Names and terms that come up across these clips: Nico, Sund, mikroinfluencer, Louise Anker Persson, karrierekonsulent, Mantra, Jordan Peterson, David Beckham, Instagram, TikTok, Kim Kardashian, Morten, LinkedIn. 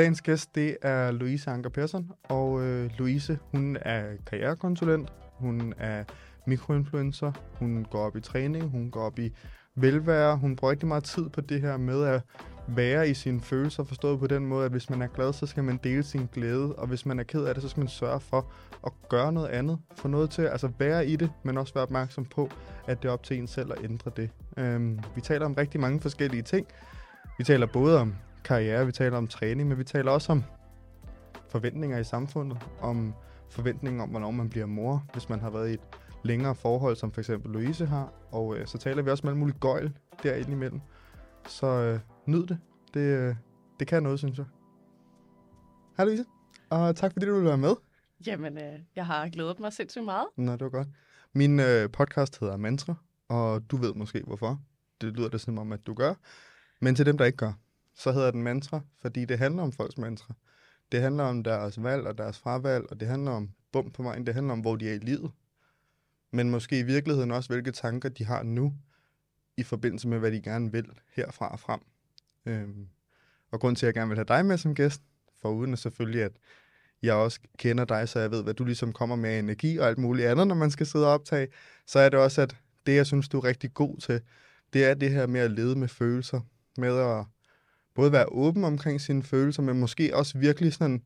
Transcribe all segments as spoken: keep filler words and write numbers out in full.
Dagens gæst, det er Louise Anker Persson, og øh, Louise, hun er karrierekonsulent, hun er mikroinfluencer, hun går op i træning, hun går op i velvære, hun bruger rigtig meget tid på det her med at være i sine følelser, forstået på den måde, at hvis man er glad, så skal man dele sin glæde, og hvis man er ked af det, så skal man sørge for at gøre noget andet, få noget til at altså være i det, men også være opmærksom på, at det er op til en selv at ændre det. Øhm, vi taler om rigtig mange forskellige ting. Vi taler både om karriere, vi taler om træning, men vi taler også om forventninger i samfundet, om forventninger om, hvornår man bliver mor, hvis man har været i et længere forhold, som for eksempel Louise har, og øh, så taler vi også om alt muligt gøjl derinde imellem. Så øh, nyd det. Det, øh, det kan noget, synes jeg. Hej Louise, og tak fordi du ville være med. Jamen, øh, jeg har glædet mig sindssygt meget. Nå, det var godt. Min øh, podcast hedder Mantra, og du ved måske hvorfor. Det lyder det som om, at du gør. Men til dem, der ikke gør, så hedder den Mantra, fordi det handler om folks mantra. Det handler om deres valg og deres fravalg, og det handler om bum på vejen. Det handler om, hvor de er i livet. Men måske i virkeligheden også, hvilke tanker de har nu, i forbindelse med, hvad de gerne vil herfra og frem. Øhm, og grunden til, at jeg gerne vil have dig med som gæst, foruden er selvfølgelig, at jeg også kender dig, så jeg ved, hvad du ligesom kommer med energi og alt muligt andet, når man skal sidde og optage, så er det også, at det, jeg synes, du er rigtig god til, det er det her med at lede med følelser, med at både være åben omkring sine følelser, men måske også virkelig sådan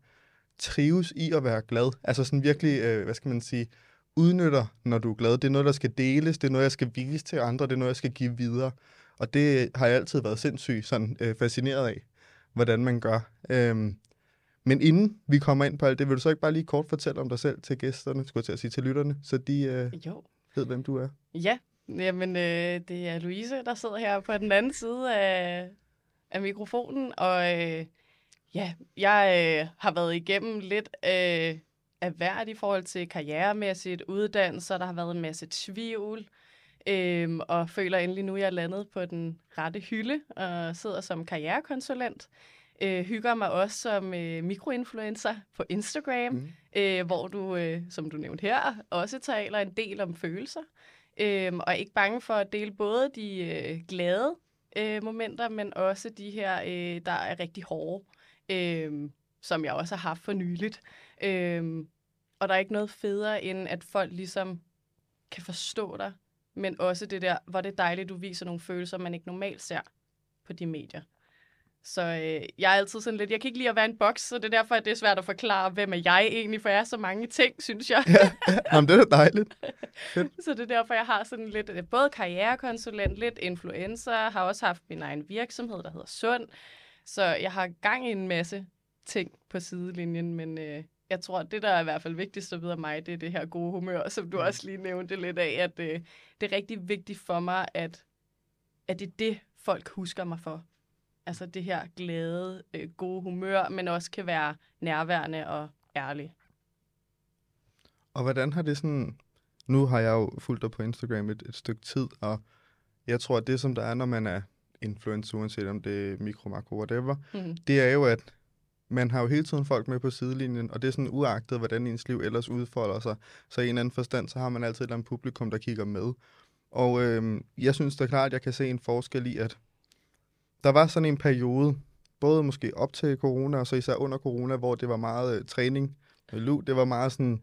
trives i at være glad. Altså sådan virkelig, øh, hvad skal man sige, udnytter, når du er glad. Det er noget, der skal deles, det er noget, jeg skal vise til andre, det er noget, jeg skal give videre. Og det har jeg altid været sindssygt sådan, øh, fascineret af, hvordan man gør. Øhm, men inden vi kommer ind på alt det, vil du så ikke bare lige kort fortælle om dig selv til gæsterne, skulle jeg til at sige til lytterne, så de øh, jo. ved, hvem du er? Ja, jamen øh, det er Louise, der sidder her på den anden side af... af mikrofonen, og øh, ja, jeg øh, har været igennem lidt øh, af hvert i forhold til karrieremæssigt, uddannelse, der har været en masse tvivl, øh, og føler endelig nu, jeg er landet på den rette hylde, og sidder som karrierekonsulent. Øh, hygger mig også som øh, mikroinfluencer på Instagram, mm. øh, hvor du, øh, som du nævnte her, også taler en del om følelser, øh, og er ikke bange for at dele både de øh, glade, momenter, men også de her, øh, der er rigtig hårde, øh, som jeg også har haft for nyligt. Øh, og der er ikke noget federe, end at folk ligesom kan forstå dig, men også det der, hvor det er dejligt, du viser nogle følelser, man ikke normalt ser på de medier. Så øh, jeg er altid sådan lidt, jeg kan ikke lide at være en boks, så det er derfor, at det er svært at forklare, hvem er jeg egentlig, for jeg er så mange ting, synes jeg. Ja, jamen det er dejligt. Så det er derfor, jeg har sådan lidt, både karrierekonsulent, lidt influencer, har også haft min egen virksomhed, der hedder Sund. Så jeg har gang i en masse ting på sidelinjen, men øh, jeg tror, at det, der er i hvert fald vigtigst at vide af mig, det er det her gode humør, som du også lige nævnte lidt af, at øh, det er rigtig vigtigt for mig, at, at det er det, folk husker mig for. Altså det her glæde, øh, gode humør, men også kan være nærværende og ærlig. Og hvordan har det sådan... Nu har jeg jo fulgt dig på Instagram et, et stykke tid, og jeg tror, at det, som der er, når man er influencer, uanset om det er mikro, makro, whatever, mm. det er jo, at man har jo hele tiden folk med på sidelinjen, og det er sådan uagtet, hvordan ens liv ellers udfolder sig. Så i en eller anden forstand, så har man altid et eller andet publikum, der kigger med. Og øh, jeg synes da klart, at jeg kan se en forskel i, at der var sådan en periode, både måske op til corona, og så især under corona, hvor det var meget øh, træning. Det var meget sådan,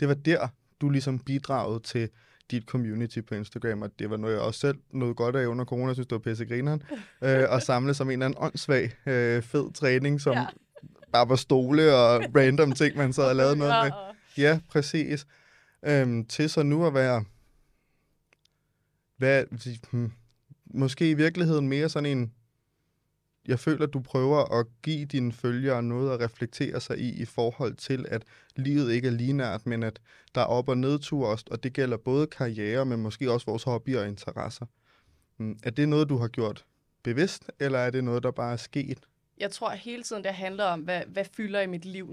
det var der, du ligesom bidragede til dit community på Instagram, og det var noget, jeg også selv noget godt af under corona, synes det var pissegrineren, øh, og samle som en eller anden åndssvag øh, fed træning, som ja. bare var stole og random ting, man sad og lavede noget med. Ja, præcis. Øhm, til så nu at være... Hvad, hmm, måske i virkeligheden mere sådan en... Jeg føler, at du prøver at give dine følgere noget at reflektere sig i, i forhold til, at livet ikke er linært, men at der er op- og nedtur, og det gælder både karriere, men måske også vores hobbyer og interesser. Er det noget, du har gjort bevidst, eller er det noget, der bare er sket? Jeg tror hele tiden, det handler om, hvad, hvad fylder i mit liv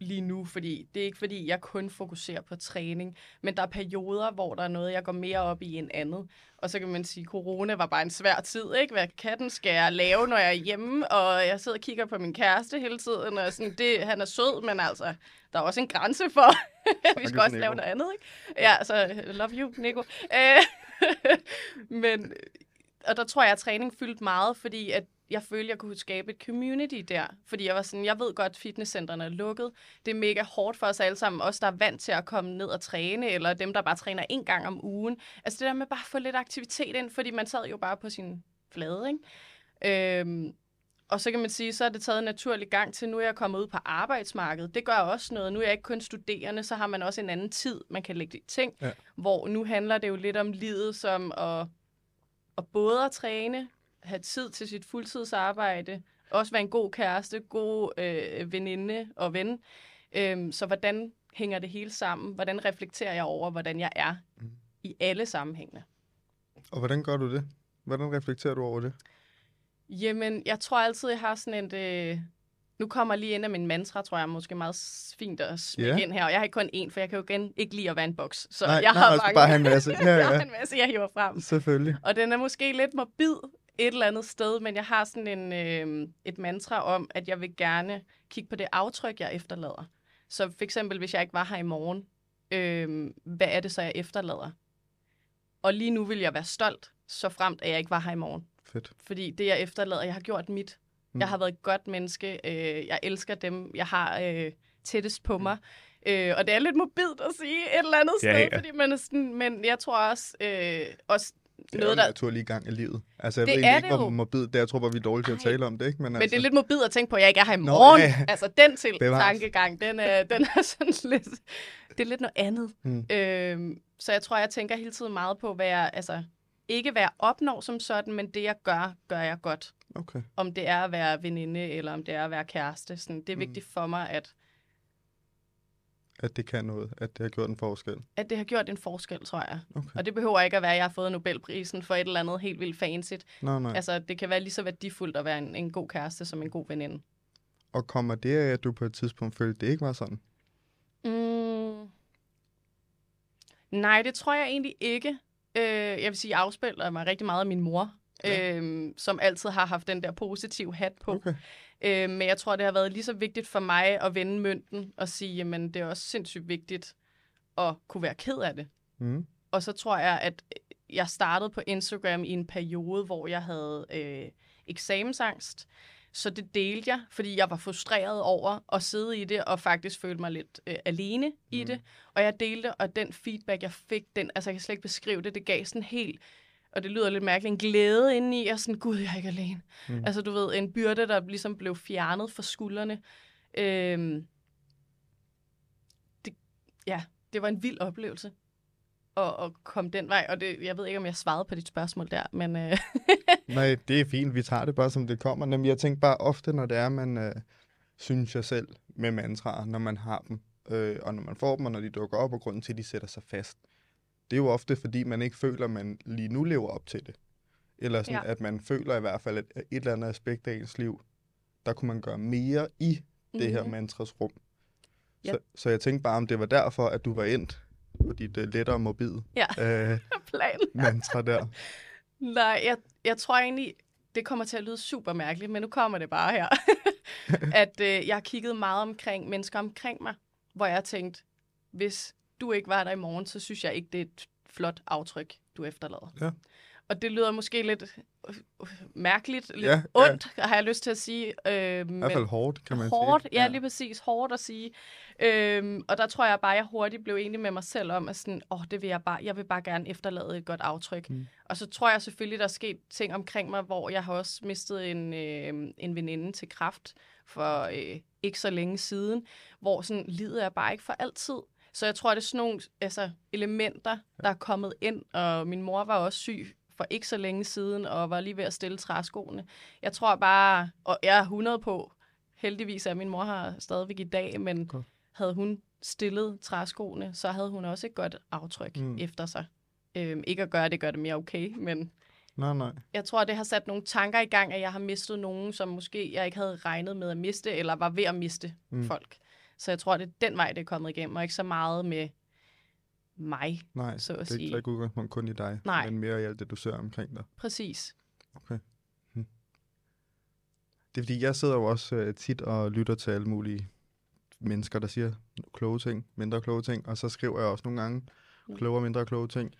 lige nu, fordi det er ikke, fordi jeg kun fokuserer på træning, men der er perioder, hvor der er noget, jeg går mere op i end andet. Og så kan man sige, at corona var bare en svær tid, ikke? Hvad katten skal jeg lave, når jeg er hjemme? Og jeg sidder og kigger på min kæreste hele tiden, og sådan, det, han er sød, men altså, der er også en grænse for, vi skal også Nico. Lave noget andet, ikke? Ja, så love you, Nico. men, og der tror jeg, at træning fyldt meget, fordi at jeg følte, jeg kunne skabe et community der. Fordi jeg var sådan, jeg ved godt, fitnesscentrene er lukket. Det er mega hårdt for os alle sammen. Os, der er vant til at komme ned og træne, eller dem, der bare træner en gang om ugen. Altså det der med bare at få lidt aktivitet ind, fordi man sad jo bare på sin flade, ikke? Øhm, og så kan man sige, så er det taget en naturlig gang til, nu er jeg kommet ud på arbejdsmarkedet. Det gør også noget. Nu er jeg ikke kun studerende, så har man også en anden tid, man kan lægge de ting. Ja. Hvor nu handler det jo lidt om livet som at, at både at træne, have tid til sit fuldtidsarbejde, også være en god kæreste, god øh, veninde og ven. Øhm, så hvordan hænger det hele sammen? Hvordan reflekterer jeg over, hvordan jeg er mm. i alle sammenhængene? Og hvordan gør du det? Hvordan reflekterer du over det? Jamen, jeg tror altid, jeg har sådan et... Øh... Nu kommer lige ind af min mantra, tror jeg, måske meget fint at smække yeah. ind her. Og jeg har ikke kun en, for jeg kan jo igen ikke lide at være en boks. Så nej, jeg nej, har mange... bare have en masse. Ja, ja. Jeg har en masse, jeg hiver frem. Selvfølgelig. Og den er måske lidt morbid et eller andet sted, men jeg har sådan en, øh, et mantra om, at jeg vil gerne kigge på det aftryk, jeg efterlader. Så for eksempel, hvis jeg ikke var her i morgen, øh, hvad er det så, jeg efterlader? Og lige nu vil jeg være stolt, så fremt, at jeg ikke var her i morgen. Fedt. Fordi det, jeg efterlader, jeg har gjort mit. Mm. Jeg har været et godt menneske. Øh, jeg elsker dem, jeg har øh, tættest på mm. mig. Øh, og det er lidt morbidt at sige et eller andet ja, sted, ja. Fordi man er sådan, men jeg tror også... Øh, også det er noget, der... en naturlig gang i livet. Altså, jeg det ved egentlig ikke, hvor morbidt det er. Jeg tror bare, vi er dårlige til at tale om det, ikke? Men, men altså... det er lidt morbidt at tænke på, at jeg ikke er her i morgen. Nå, ja. Altså, den til tankegang, den er, den er sådan lidt... Det er lidt noget andet. Mm. Øh, så jeg tror, jeg tænker hele tiden meget på, hvad jeg... Altså, ikke hvad jeg opnår som sådan, men det, jeg gør, gør jeg godt. Okay. Om det er at være veninde, eller om det er at være kæreste. Sådan, det er mm. vigtigt for mig, at... At det kan noget, at det har gjort en forskel. At det har gjort en forskel, tror jeg. Okay. Og det behøver ikke at være, at jeg har fået Nobelprisen for et eller andet helt vildt fancy. Nej, nej. Altså, det kan være lige så værdifuldt at være en, en god kæreste som en god veninde. Og kommer det af, at du på et tidspunkt følte, det ikke var sådan? Mm. Nej, det tror jeg egentlig ikke. Øh, jeg vil sige, jeg afspiller mig rigtig meget af min mor, ja. øh, som altid har haft den der positive hat på. Okay. Øh, men jeg tror, det har været lige så vigtigt for mig at vende mønten og sige, jamen, det er også sindssygt vigtigt at kunne være ked af det. Mm. Og så tror jeg, at jeg startede på Instagram i en periode, hvor jeg havde øh, eksamensangst. Så det delte jeg, fordi jeg var frustreret over at sidde i det, og faktisk følte mig lidt øh, alene mm. i det. Og jeg delte, og den feedback, jeg fik, den, altså jeg kan slet ikke beskrive det, det gav sådan helt, og det lyder lidt mærkeligt, en glæde indeni, og sådan, gud, jeg er ikke alene. Mm. Altså du ved, en byrde, der ligesom blev fjernet fra skuldrene. Øhm, det, ja, det var en vild oplevelse. Og, og komme den vej, og det, jeg ved ikke, om jeg svarede på dit spørgsmål der, men... Øh... Nej, det er fint, vi tager det bare, som det kommer. Jamen, jeg tænker bare ofte, når det er, man øh, synes jeg selv med mantraer, når man har dem, øh, og når man får dem, og når de dukker op, og grunden til, at de sætter sig fast. Det er jo ofte, fordi man ikke føler, at man lige nu lever op til det. Eller sådan, ja. At man føler i hvert fald, at et eller andet aspekt af ens liv, der kunne man gøre mere i det mm-hmm. her mantras rum. Yep. Så, så jeg tænkte bare, om det var derfor, at du var endt på dit uh, lettere mobil ja. øh, mantra der. Nej, jeg, jeg tror egentlig, det kommer til at lyde super mærkeligt, men nu kommer det bare her. at øh, jeg har kigget meget omkring mennesker omkring mig, hvor jeg tænkte, hvis du ikke var der i morgen, så synes jeg ikke, det er et flot aftryk, du efterlader. Ja. Og det lyder måske lidt mærkeligt, lidt ja, ondt, ja. Har jeg lyst til at sige. Øh, I hvert fald hårdt, kan man hårdt, sige. Ja, lige præcis. Hårdt at sige. Øh, og der tror jeg bare, jeg hurtigt blev enig med mig selv om, at sådan, åh, det vil jeg bare, jeg vil bare gerne efterlade et godt aftryk. Mm. Og så tror jeg selvfølgelig, der er sket ting omkring mig, hvor jeg har også mistet en, øh, en veninde til kræft for øh, ikke så længe siden, hvor sådan, livet er bare ikke for altid. Så jeg tror, det er sådan nogle altså, elementer, der er kommet ind, og min mor var også syg for ikke så længe siden, og var lige ved at stille træskoene. Jeg tror bare, og jeg er hundrede på, heldigvis er min mor her stadigvæk i dag, men okay. havde hun stillet træskoene, så havde hun også et godt aftryk mm. efter sig. Øhm, ikke at gøre det, gør det mere okay, men nej, nej. Jeg tror, det har sat nogle tanker i gang, at jeg har mistet nogen, som måske jeg ikke havde regnet med at miste, eller var ved at miste mm. folk. Så jeg tror, det er den vej, det er kommet igennem, og ikke så meget med mig, nej, så at sige. Nej, det er ikke udgangspunkt kun i dig, nej. Men mere i alt det, du ser omkring dig. Præcis. Okay. Hm. Det er fordi, jeg sidder jo også uh, tit og lytter til alle mulige mennesker, der siger kloge ting, mindre kloge ting, og så skriver jeg også nogle gange kloge og mindre kloge ting.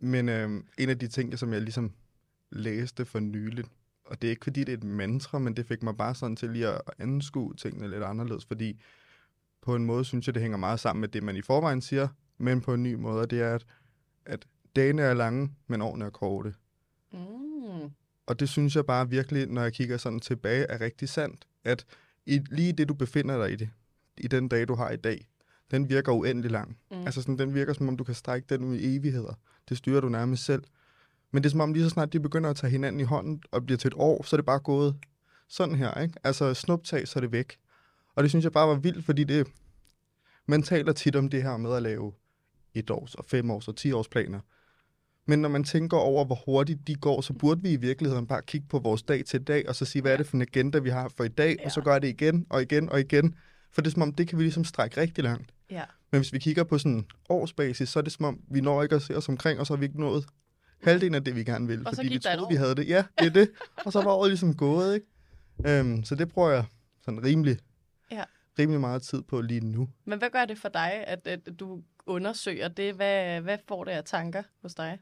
Men øhm, en af de ting, som jeg ligesom læste for nyligt, og det er ikke fordi, det er et mantra, men det fik mig bare sådan til lige at anskue tingene lidt anderledes, fordi på en måde synes jeg, det hænger meget sammen med det, man i forvejen siger, men på en ny måde, og det er, at, at dagene er lange, men årene er korte. Mm. Og det synes jeg bare virkelig, når jeg kigger sådan tilbage, er rigtig sandt, at i, lige det, du befinder dig i det, i den dag, du har i dag, den virker uendelig lang. Mm. Altså sådan, den virker, som om du kan strække den ud i evigheder. Det styrer du nærmest selv. Men det er som om, lige så snart de begynder at tage hinanden i hånden, og bliver til et år, så er det bare gået sådan her, ikke? Altså snuptag, så er det væk. Og det synes jeg bare var vildt, fordi det, man taler tit om det her med at lave et års og fem års og ti års planer. Men når man tænker over, hvor hurtigt de går, så burde vi i virkeligheden bare kigge på vores dag til dag, og så sige, hvad er det for en agenda, vi har for i dag, ja. Og så gør det igen og igen og igen. For det er som om, det kan vi ligesom strække rigtig langt. Ja. Men hvis vi kigger på sådan en årsbasis, så er det som om, vi når ikke at se os omkring, og så har vi ikke nået halvdelen af det, vi gerne ville, fordi vi troede, vi havde det. Ja, det er det. Og så var året ligesom gået, ikke? Um, så det prøver jeg sådan rimelig, ja. rimelig meget tid på lige nu. Men hvad gør det for dig, at, at du undersøger det? Hvad, hvad får det af tanker hos dig?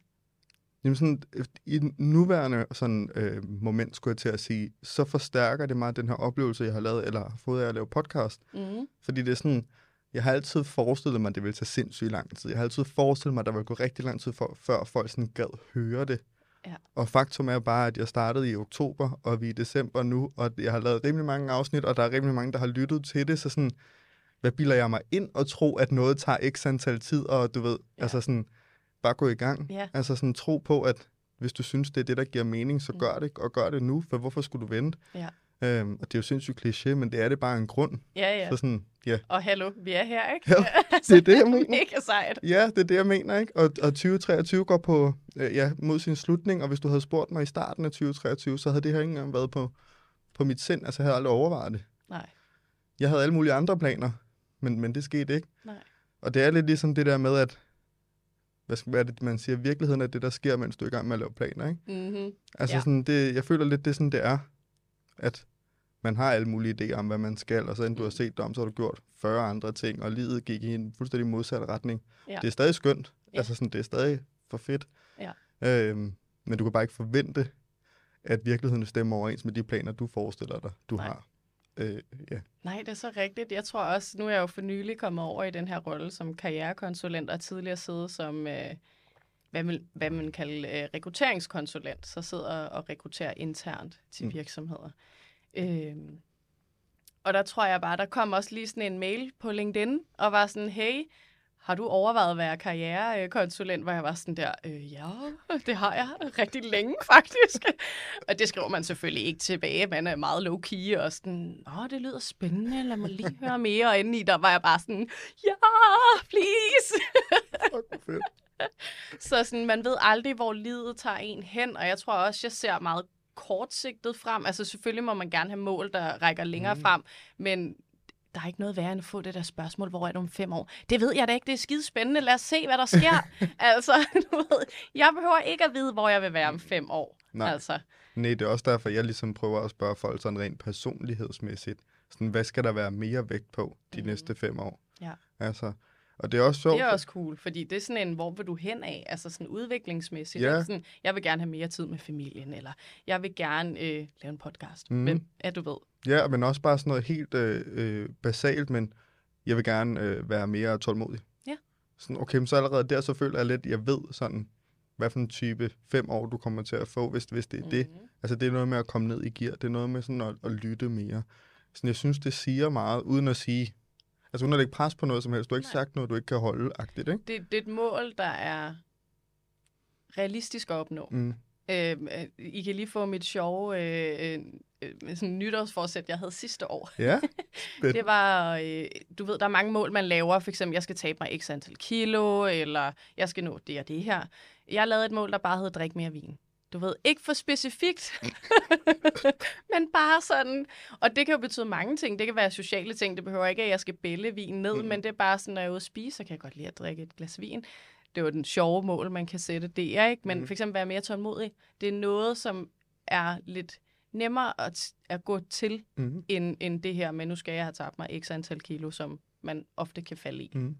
Jamen sådan, i den nuværende sådan, øh, moment, skulle jeg til at sige, så forstærker det meget den her oplevelse, jeg har lavet, eller har fået af at lave podcast. Mm. Fordi det er sådan, jeg har altid forestillet mig, at det ville tage sindssygt lang tid. Jeg har altid forestillet mig, at der ville gå rigtig lang tid, for, før folk sådan gad høre det. Ja. Og faktum er bare, at jeg startede i oktober, og vi er i december nu, og jeg har lavet rimelig mange afsnit, og der er rimelig mange, der har lyttet til det. Så sådan, hvad bilder jeg mig ind og tro, at noget tager x antal tid, og du ved, ja. altså sådan... Bare gå i gang. Yeah. Altså sådan tro på, at hvis du synes, det er det, der giver mening, så gør det, og gør det nu, for hvorfor skulle du vente? Yeah. Øhm, og det er jo sindssygt kliché, men det er det bare en grund. Ja, ja. Så sådan, ja. Og hallo, vi er her, ikke? Ja, det er det, jeg mener. Mega sejt. Ja, det er det, jeg mener, ikke? Og, og tyve treogtyve går på, øh, ja, mod sin slutning, og hvis du havde spurgt mig i starten af tyve treogtyve, så havde det her ikke engang været på, på mit sind, altså jeg havde aldrig overvejet det. Nej. Jeg havde alle mulige andre planer, men, men det skete ikke. Nej. Og det er lidt ligesom det der med, at hvad er det, man siger? Virkeligheden er det, der sker, mens du er i gang med at lave planer, ikke? Mm-hmm. Altså, ja. sådan, det, jeg føler lidt, det er sådan, det er, at man har alle mulige idéer om, hvad man skal, og så inden mm. du har set dem, så har du gjort fyrre andre ting, og livet gik i en fuldstændig modsatte retning. Ja. Det er stadig skønt. Ja. Altså, sådan, det er stadig for fedt. Ja. Øhm, men du kan bare ikke forvente, at virkeligheden stemmer overens med de planer, du forestiller dig, du Nej. har. Øh, yeah. Nej, det er så rigtigt. Jeg tror også, nu er jeg jo for nylig kommet over i den her rolle som karrierekonsulent, og tidligere siddet som, øh, hvad, man, hvad man kalder øh, rekrutteringskonsulent, så sidder og rekrutterer internt til mm. virksomheder. Øh, og der tror jeg bare, der kom også lige sådan en mail på LinkedIn, og var sådan, hey, har du overvejet at være karrierekonsulent? Hvor jeg var sådan der, øh, ja, det har jeg rigtig længe faktisk. Og det skriver man selvfølgelig ikke tilbage. Man er meget low-key og sådan, åh, det lyder spændende, lad mig lige høre mere. Og indeni der var jeg bare sådan, ja, please. Fuck, fedt. Så sådan, man ved aldrig, hvor livet tager en hen. Og jeg tror også, jeg ser meget kortsigtet frem. Altså selvfølgelig må man gerne have mål, der rækker længere mm. frem, men... Der er ikke noget værre end at få det der spørgsmål, hvor er du om fem år? Det ved jeg da ikke, det er skidespændende. Lad os se, hvad der sker. altså, du ved, jeg behøver ikke at vide, hvor jeg vil være om fem år. Nej, altså. Nej det er også derfor, jeg ligesom prøver at spørge folk sådan rent personlighedsmæssigt. Sådan, hvad skal der være mere vægt på de mm. næste fem år? Ja. Altså, og det er også sjovt. Det er også cool, fordi det er sådan en, hvor vil du hen af? Altså sådan udviklingsmæssigt. Ja. Sådan, jeg vil gerne have mere tid med familien, eller jeg vil gerne øh, lave en podcast. Mm. Hvem er du ved? Ja, men også bare sådan noget helt øh, øh, basalt, men jeg vil gerne øh, være mere tålmodig. Ja. Sådan, okay, så allerede der, så føler jeg lidt, jeg ved sådan, hvad for en type fem år, du kommer til at få, hvis, hvis det er mm-hmm. det. Altså, det er noget med at komme ned i gear. Det er noget med sådan at, at lytte mere. Sådan, jeg synes, det siger meget, uden at sige, altså uden at lægge pres på noget som helst. Du har ikke Nej. sagt noget, du ikke kan holde-agtigt, ikke? Det, det er et mål, der er realistisk at opnå. Mm. Øh, I kan lige få mit sjove... Øh, øh, sådan en nytårsforsæt, jeg havde sidste år. Ja. det var, øh, du ved, der er mange mål, man laver. For eksempel, jeg skal tabe mig x antal kilo, eller jeg skal nå det og det her. Jeg lavede et mål, der bare hed, drik mere vin. Du ved, ikke for specifikt, men bare sådan. Og det kan jo betyde mange ting. Det kan være sociale ting. Det behøver ikke, at jeg skal bælge vin ned, mm. men det er bare sådan, når jeg er ude at spise, så kan jeg godt lide at drikke et glas vin. Det er jo den sjove mål, man kan sætte. Det er ikke, men mm. for eksempel være mere tålmodig. Det er noget, som er lidt... nemmere at, at gå til, mm-hmm. end, end det her, men nu skal jeg have tabt mig x antal kilo, som man ofte kan falde i. Mm.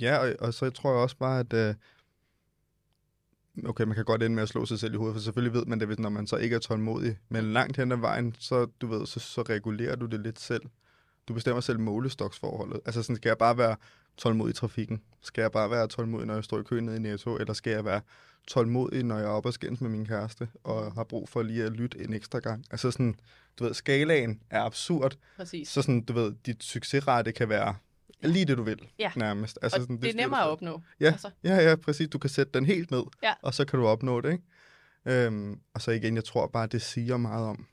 Ja, og, og så tror jeg også bare, at øh, okay, man kan godt ende med at slå sig selv i hovedet, for selvfølgelig ved man det, hvis, når man så ikke er tålmodig. Men langt hen ad vejen, så, du ved, så, så regulerer du det lidt selv. Du bestemmer selv målestoksforholdet. Altså sådan, skal jeg bare være tålmodig i trafikken? Skal jeg bare være tålmodig, når jeg står i køen nede i Netto? Eller skal jeg være tålmodig, når jeg er oppe og skændes med min kæreste, og har brug for lige at lytte en ekstra gang? Altså sådan, du ved, skalaen er absurd. Præcis. Så sådan, du ved, dit succesrate kan være... Lige det, du vil, ja. Nærmest. Altså, og sådan, det, det er nemmere at opnå. Ja, altså. ja, ja, præcis. Du kan sætte den helt ned, ja. Og så kan du opnå det. Ikke? Øhm, og så igen, jeg tror bare, det siger meget om,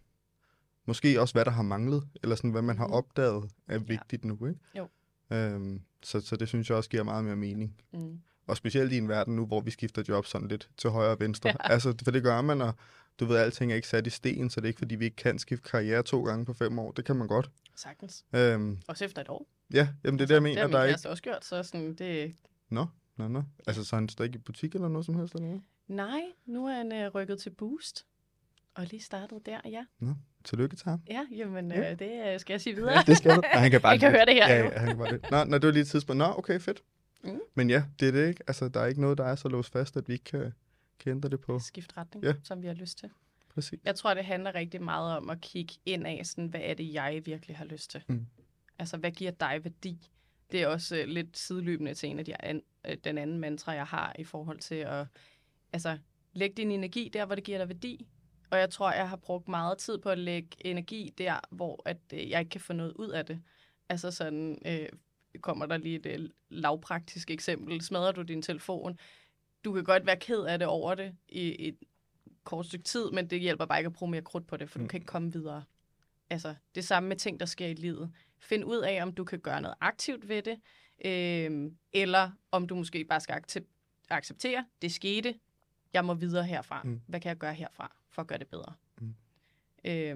måske også, hvad der har manglet, eller sådan, hvad man har opdaget er vigtigt ja. Nu. Ikke? Jo. Øhm, så, så det synes jeg også giver meget mere mening. Mm. Og specielt i en verden nu, hvor vi skifter job sådan lidt til højre og venstre. Ja. Altså, for det gør man, og du ved, alting er ikke sat i sten, så det er ikke, fordi vi ikke kan skifte karriere to gange på fem år. Det kan man godt. Sagtens. Øhm, også efter et år. Ja, jamen det er det, jeg mener. Det har min kæreste ikke... også gjort, så sådan det... Nå, nå, nå. Altså, så han står ikke i butik eller noget som helst eller noget? Nej, nu er han øh, rykket til Boost, og lige startet der, ja. Nå, tillykke til ham. Ja, jamen ja. Øh, det øh, skal jeg sige videre. Ja, det skal du. Nej, han kan bare han kan høre det her. Ja, ja, han kan bare det. Nå, når det var lige et tidspunkt. Nå, okay, fedt. Mm. Men ja, det er det ikke. Altså, der er ikke noget, der er så låst fast, at vi ikke kan, kan ændre det på... Skift retning, ja. Som vi har lyst til. Præcis. Jeg tror, det handler rigtig meget om at kigge indad, sådan, hvad er det, jeg virkelig har lyst til. Mm. Altså, hvad giver dig værdi? Det er også øh, lidt sideløbende til en af de an, øh, den anden mantra, jeg har i forhold til at altså, lægge din energi der, hvor det giver dig værdi. Og jeg tror, jeg har brugt meget tid på at lægge energi der, hvor at, øh, jeg ikke kan få noget ud af det. Altså sådan, øh, kommer der lige et øh, lavpraktisk eksempel. Smadrer du din telefon? Du kan godt være ked af det over det i et kort stykke tid, men det hjælper bare ikke at bruge mere krudt på det, for mm. du kan ikke komme videre. Altså, det samme med ting, der sker i livet. Find ud af, om du kan gøre noget aktivt ved det, øh, eller om du måske bare skal acceptere, det skete, jeg må videre herfra. Mm. Hvad kan jeg gøre herfra, for at gøre det bedre? Mm. Øh,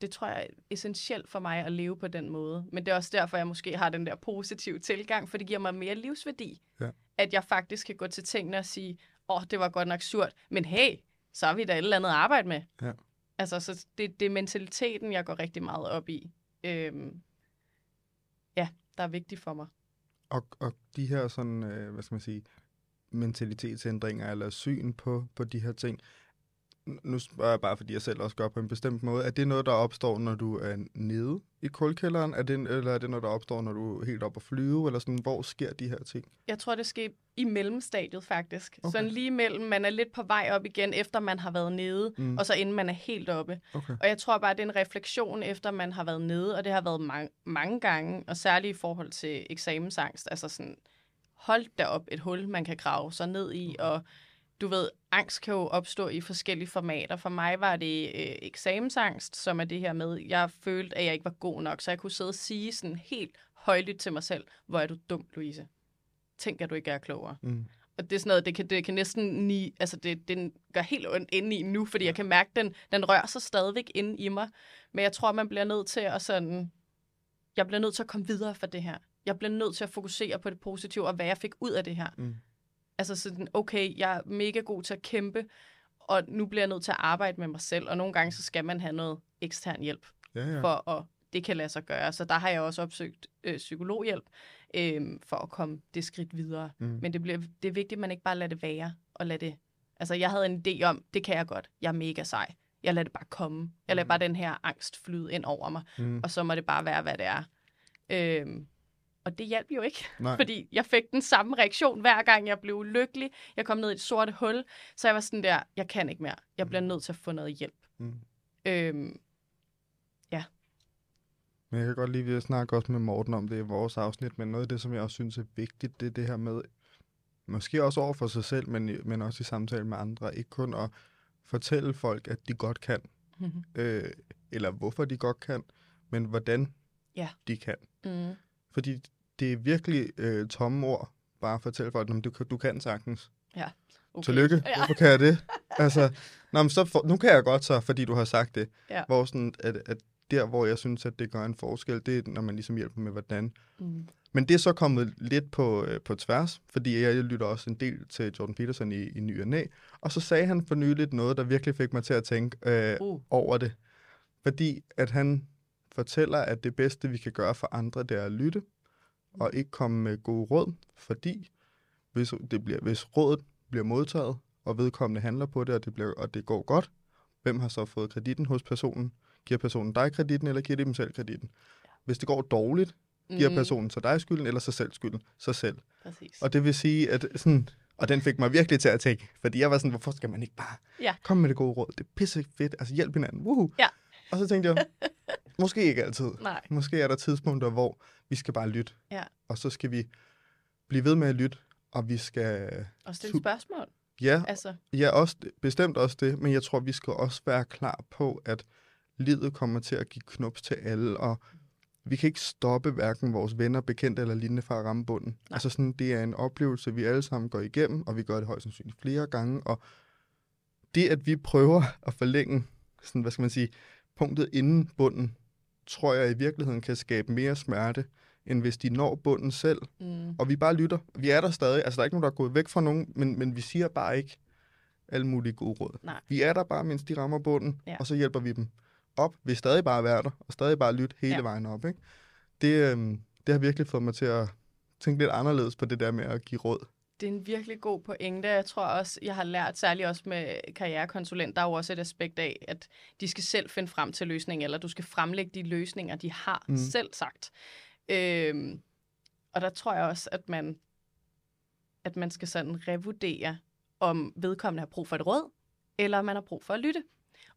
det tror jeg er essentielt for mig at leve på den måde. Men det er også derfor, jeg måske har den der positive tilgang, for det giver mig mere livsværdi. Ja. At jeg faktisk kan gå til tingene og sige, åh, oh, det var godt nok surt, men hey, så har vi da et eller andet at arbejde med. Ja. Altså, så det, det er mentaliteten, jeg går rigtig meget op i. Øhm, ja, der er vigtigt for mig. Og, og de her sådan, øh, hvad skal man sige, mentalitetsændringer eller syn på, på de her ting, nu spørger jeg bare, fordi jeg selv også gør på en bestemt måde, er det noget, der opstår, når du er nede i kulkælderen, er det, eller er det noget, der opstår, når du er helt oppe at flyve, eller sådan, hvor sker de her ting? Jeg tror, det sker i mellemstadiet faktisk. Okay. Sådan lige mellem, man er lidt på vej op igen, efter man har været nede, mm. og så inden man er helt oppe. Okay. Og jeg tror bare, det er en refleksion, efter man har været nede, og det har været mange, mange gange, og særligt i forhold til eksamensangst, altså sådan, hold da op et hul, man kan grave sig ned i, okay. og du ved, angst kan jo opstå i forskellige formater. For mig var det øh, eksamensangst, som er det her med, jeg følte, at jeg ikke var god nok, så jeg kunne sidde og sige sådan helt højlydt til mig selv, hvor er du dum, Louise. Tænk, at du ikke er klogere. Mm. Og det er sådan noget, det kan, det kan næsten ni, altså det, det gør helt ondt inde i nu, fordi jeg kan mærke, den, den rører sig stadigvæk inde i mig. Men jeg tror, man bliver nødt til at sådan, jeg bliver nødt til at komme videre fra det her. Jeg bliver nødt til at fokusere på det positive, og hvad jeg fik ud af det her. Mm. Altså sådan, okay, jeg er mega god til at kæmpe, og nu bliver jeg nødt til at arbejde med mig selv. Og nogle gange, så skal man have noget ekstern hjælp, ja, ja. For at det kan lade sig gøre. Så der har jeg også opsøgt øh, psykologhjælp, øh, for at komme det skridt videre. Mm. Men det, bliver, det er vigtigt, at man ikke bare lader det være. Og lader det. Altså, jeg havde en idé om, det kan jeg godt. Jeg er mega sej. Jeg lader det bare komme. Jeg lader mm. bare den her angst flyde ind over mig. Mm. Og så må det bare være, hvad det er. Øh, Og det hjalp jo ikke, nej. Fordi jeg fik den samme reaktion hver gang, jeg blev lykkelig. Jeg kom ned i et sorte hul, så jeg var sådan der, jeg kan ikke mere. Jeg bliver mm. nødt til at få noget hjælp. Mm. Øhm, ja. Men jeg kan godt lide, at vi snakker også med Morten om det i vores afsnit, men noget af det, som jeg også synes er vigtigt, det er det her med, måske også over for sig selv, men, men også i samtale med andre, ikke kun at fortælle folk, at de godt kan, mm-hmm. øh, eller hvorfor de godt kan, men hvordan ja. De kan. Mm. Fordi det er virkelig øh, tomme ord, bare at fortælle folk, at du, du kan sagtens. Ja. Okay. Tillykke. Ja. Hvorfor kan jeg det? Altså, nå, men så for, nu kan jeg godt så, fordi du har sagt det. Ja. Hvor sådan, at, at der, hvor jeg synes, at det gør en forskel, det er, når man ligesom hjælper med, hvordan. Mm. Men det er så kommet lidt på, øh, på tværs, fordi jeg lytter også en del til Jordan Peterson i, i ny og næ. Og så sagde han for nyligt noget, der virkelig fik mig til at tænke øh, uh. over det. Fordi at han... fortæller, at det bedste, vi kan gøre for andre, det er at lytte, og ikke komme med gode råd, fordi hvis, det bliver, hvis rådet bliver modtaget, og vedkommende handler på det, og det, bliver, og det går godt, hvem har så fået kreditten hos personen? Giver personen dig kreditten, eller giver de dem selv kreditten? Hvis det går dårligt, giver mm. personen så dig skylden, eller sig selv skylden? Sig selv. Præcis. Og det vil sige, at sådan... Og den fik mig virkelig til at tænke, fordi jeg var sådan, hvorfor skal man ikke bare ja. komme med det gode råd? Det er pisse fedt, altså hjælp hinanden, woohoo. Ja. Og så tænkte jeg, måske ikke altid. Nej. Måske er der tidspunkter, hvor vi skal bare lytte. Ja. Og så skal vi blive ved med at lytte, og vi skal... Og stille spørgsmål. Ja, altså. ja også, bestemt også det, men jeg tror, vi skal også være klar på, at livet kommer til at give knops til alle, og vi kan ikke stoppe hverken vores venner, bekendte eller lignende fra at ramme bunden. Nej. Altså sådan, det er en oplevelse, vi alle sammen går igennem, og vi gør det højst sandsynligt flere gange. Og det, at vi prøver at forlænge, sådan, hvad skal man sige, punktet inden bunden, tror jeg i virkeligheden kan skabe mere smerte, end hvis de når bunden selv. Mm. Og vi bare lytter. Vi er der stadig. Altså der er ikke nogen, der er gået væk fra nogen, men, men vi siger bare ikke alle mulige gode råd. Nej. Vi er der bare, mens de rammer bunden, ja. og så hjælper vi dem op, vil stadig bare være der, og stadig bare lytte hele ja. vejen op. Ikke? Det, øhm, det har virkelig fået mig til at tænke lidt anderledes på det der med at give råd. Det er en virkelig god pointe. Jeg tror også, jeg har lært, særligt også med karrierekonsulent, der er jo også et aspekt af, at de skal selv finde frem til løsningen, eller du skal fremlægge de løsninger, de har mm. selv sagt. Øhm, og der tror jeg også, at man, at man skal sådan revurdere, om vedkommende har brug for et råd, eller om man har brug for at lytte.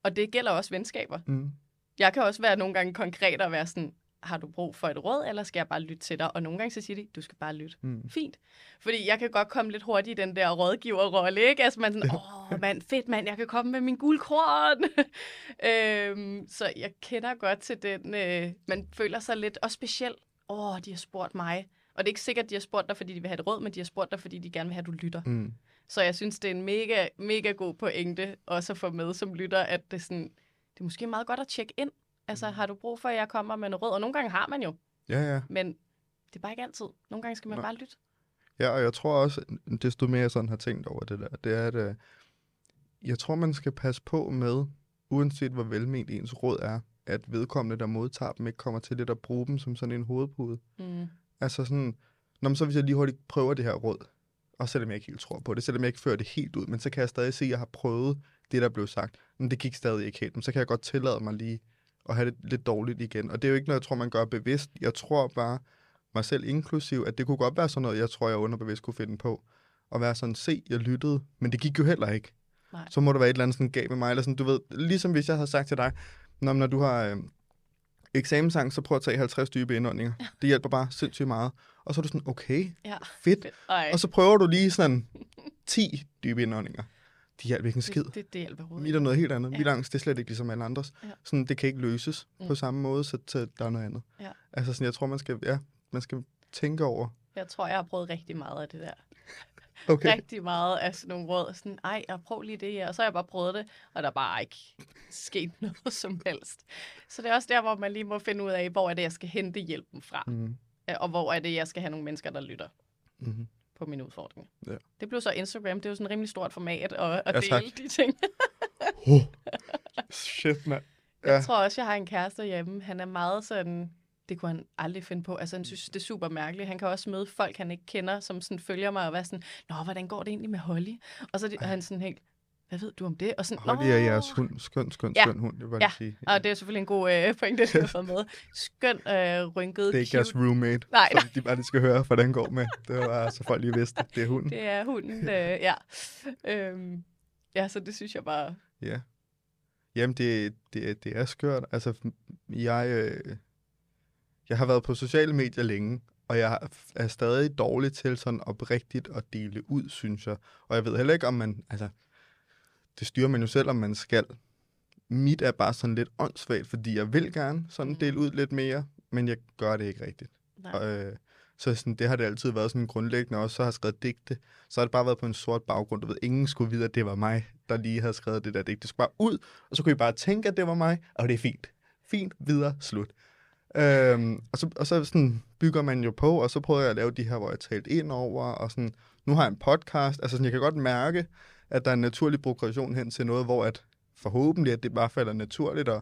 Og det gælder også venskaber. Mm. Jeg kan også være nogle gange konkret og være sådan, har du brug for et råd, eller skal jeg bare lytte til dig? Og nogle gange så siger de, du skal bare lytte. Mm. Fint. Fordi jeg kan godt komme lidt hurtigt i den der rådgiverrolle, ikke? Altså man sådan, åh mand, fedt mand, jeg kan komme med min guldkorn. øhm, så jeg kender godt til den, øh, man føler sig lidt, og specielt, åh, de har spurgt mig. Og det er ikke sikkert, de har spurgt dig, fordi de vil have et råd, men de har spurgt dig, fordi de gerne vil have, at du lytter. Mm. Så jeg synes, det er en mega, mega god pointe også at få med som lytter, at det er, sådan, det er måske meget godt at tjekke ind. Altså, har du brug for, at jeg kommer med en råd? Og nogle gange har man jo. Ja, ja. Men det er bare ikke altid. Nogle gange skal man Nå. bare lytte. Ja, og jeg tror også, desto mere jeg sådan har tænkt over det der, det er, at øh, jeg tror, man skal passe på med, uanset hvor velment ens råd er, at vedkommende, der modtager dem, ikke kommer til det, der bruger dem som sådan en hovedpude. Mm. Altså sådan, når så hvis jeg lige hurtigt prøver det her råd, og selvom jeg ikke helt tror på det, selvom jeg ikke fører det helt ud, men så kan jeg stadig se, at jeg har prøvet det, der blev sagt. Men det gik stadig ikke helt. Men så kan jeg godt tillade mig lige at have det lidt dårligt igen. Og det er jo ikke noget, jeg tror, man gør bevidst. Jeg tror bare, mig selv inklusiv, at det kunne godt være sådan noget, jeg tror, jeg underbevidst kunne finde på. Og være sådan, se, jeg lyttede, men det gik jo heller ikke. Nej. Så må der være et eller andet sådan gab med mig. Eller sådan, du ved, ligesom hvis jeg havde sagt til dig, når, når du har øh, eksamensangst, så prøv at tage halvtreds dybe indåndinger. Ja. Det hjælper bare sindssygt meget. Og så er du sådan, okay, ja, fedt. fedt. Og så prøver du lige sådan ti dybe indåndinger. De hjælper ikke en skid. Det, det, det hjælper hovedet. Mit er noget helt andet. Ja. Mit angst, det er slet ikke ligesom alle andres. Ja. Sådan, det kan ikke løses mm. på samme måde, så der er noget andet. Ja. Altså sådan, jeg tror, man skal, ja, man skal tænke over. Jeg tror, jeg har prøvet rigtig meget af det der. Okay. Rigtig meget af sådan nogle råd. Sådan, ej, jeg prøver lige det her. Og så har jeg bare prøvet det, og der er bare ikke sket noget som helst. Så det er også der, hvor man lige må finde ud af, hvor er det, jeg skal hente hjælpen fra. Mm. Og hvor er det, jeg skal have nogle mennesker, der lytter mm-hmm. på mine udfordringer. Ja. Det blev så Instagram. Det er jo sådan et rimelig stort format at, at ja, dele tak. de ting. oh. Shit, mand. Ja. Jeg tror også, jeg har en kæreste hjemme. Han er meget sådan... Det kunne han aldrig finde på. Altså, han synes, det er super mærkeligt. Han kan også møde folk, han ikke kender, som sådan følger mig og være sådan, nå, hvordan går det egentlig med Holly? Og så er han sådan helt, hvad ved du om det? Og sådan, Holly er jeres hund. Skøn, skøn, ja. skøn hund. Det var ja. sige. Ja, og det er selvfølgelig en god øh, pointe, det jeg har fået med. Skøn, øh, rynket, det er ikke cute. Deres roommate, nej, nej. Som de bare skal høre, hvordan går med. Det var så folk lige vidste, det er hunden. Det er hunden, øh, ja. Øhm, ja, så det synes jeg bare... Ja. Jamen, det, det, det er skørt. Altså, jeg... Øh... Jeg har været på sociale medier længe, og jeg er stadig dårlig til sådan oprigtigt at dele ud, synes jeg. Og jeg ved heller ikke, om man... Altså, det styrer man jo selv, om man skal. Mit er bare sådan lidt åndssvagt, fordi jeg vil gerne sådan dele ud lidt mere, men jeg gør det ikke rigtigt. Og, øh, så sådan, det har det altid været sådan grundlæggende, og så har jeg skrevet digte. Så har det bare været på en sort baggrund, du ved, ingen skulle vide, at det var mig, der lige havde skrevet det der digte. Det skulle bare ud, og så kunne I bare tænke, at det var mig, og det er fint. Fint, videre, slut. Øhm, og så, og så sådan bygger man jo på, og så prøver jeg at lave de her, hvor jeg talte ind over, og sådan, nu har jeg en podcast, altså sådan, jeg kan godt mærke, at der er en naturlig progression hen til noget, hvor at forhåbentlig, at det bare falder naturligt at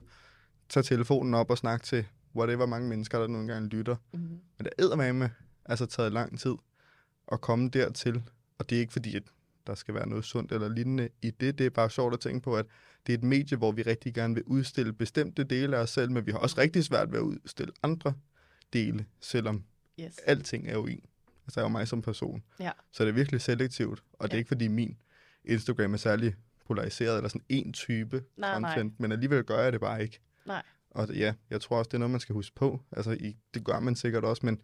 tage telefonen op og snakke til, hvor det var mange mennesker, der nogle gange lytter. Mm-hmm. Men det er eddermame, altså taget lang tid at komme dertil, og det er ikke fordi, at der skal være noget sundt eller lignende i det. Det er bare sjovt at tænke på, at det er et medie, hvor vi rigtig gerne vil udstille bestemte dele af os selv, men vi har også rigtig svært ved at udstille andre dele, selvom yes. alting er jo en. Altså jeg er jo mig som person. Ja. Så det er virkelig selektivt, og det er ja. ikke fordi min Instagram er særlig polariseret eller sådan en type nej, content, nej. men alligevel gør jeg det bare ikke. Nej. Og ja, jeg tror også, det er noget, man skal huske på. Altså i, det gør man sikkert også, men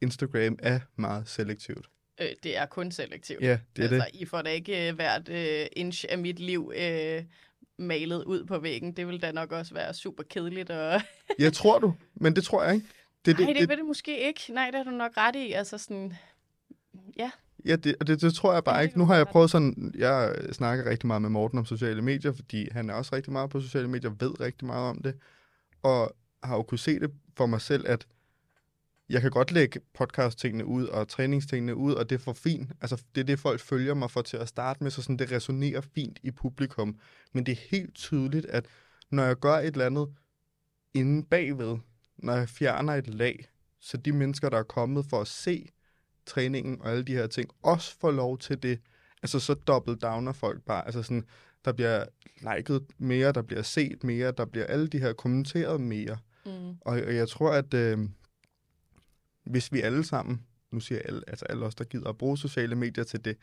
Instagram er meget selektivt. Øh, det er kun selektivt. Ja, det er altså, det. I får da ikke øh, hvert øh, inch af mit liv øh, malet ud på væggen. Det vil da nok også være super kedeligt. Og ja, tror du, men det tror jeg ikke. Det, Nej, det, det, det vil det måske ikke. Nej, det har du nok ret i. Altså sådan, ja. Ja, det, det, det tror jeg bare ja, ikke. Nu har jeg prøvet sådan, jeg snakker rigtig meget med Morten om sociale medier, fordi han er også rigtig meget på sociale medier, ved rigtig meget om det, og har jo kunne se det for mig selv, at jeg kan godt lægge podcast-tingene ud og træningstingene ud, og det er for fint. Altså, det er det, folk følger mig for til at starte med, så sådan, det resonerer fint i publikum. Men det er helt tydeligt, at når jeg gør et eller andet inde bagved, når jeg fjerner et lag, så de mennesker, der er kommet for at se træningen og alle de her ting, også får lov til det. Altså, så dobbelt downer folk bare. Altså sådan, der bliver liket mere, der bliver set mere, der bliver alle de her kommenteret mere. Mm. Og, og jeg tror, at øh, hvis vi alle sammen, nu siger alle, altså alle os, der gider at bruge sociale medier til det,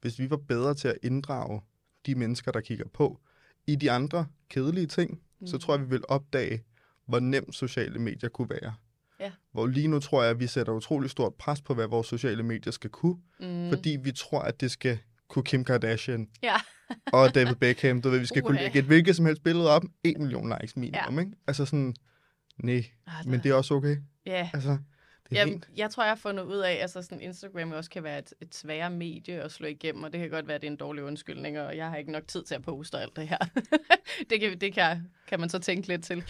hvis vi var bedre til at inddrage de mennesker, der kigger på, i de andre kedelige ting, mm. så tror jeg, vi vil opdage, hvor nemt sociale medier kunne være. Ja. Hvor lige nu tror jeg, at vi sætter utrolig stort pres på, hvad vores sociale medier skal kunne, mm. fordi vi tror, at det skal kunne Kim Kardashian ja. og David Beckham. Du ved, vi skal uh-huh. kunne lægge et hvilket som helst billede op, en million likes minimum. Ja. Ikke? Altså sådan, nej, ah, men det er også okay. Yeah. Altså, Jamen, jeg tror, jeg har fundet ud af, at altså sådan Instagram også kan være et, et sværere medie at slå igennem, og det kan godt være, at det er en dårlig undskyldning, og jeg har ikke nok tid til at poste alt det her. det kan, det kan, kan man så tænke lidt til.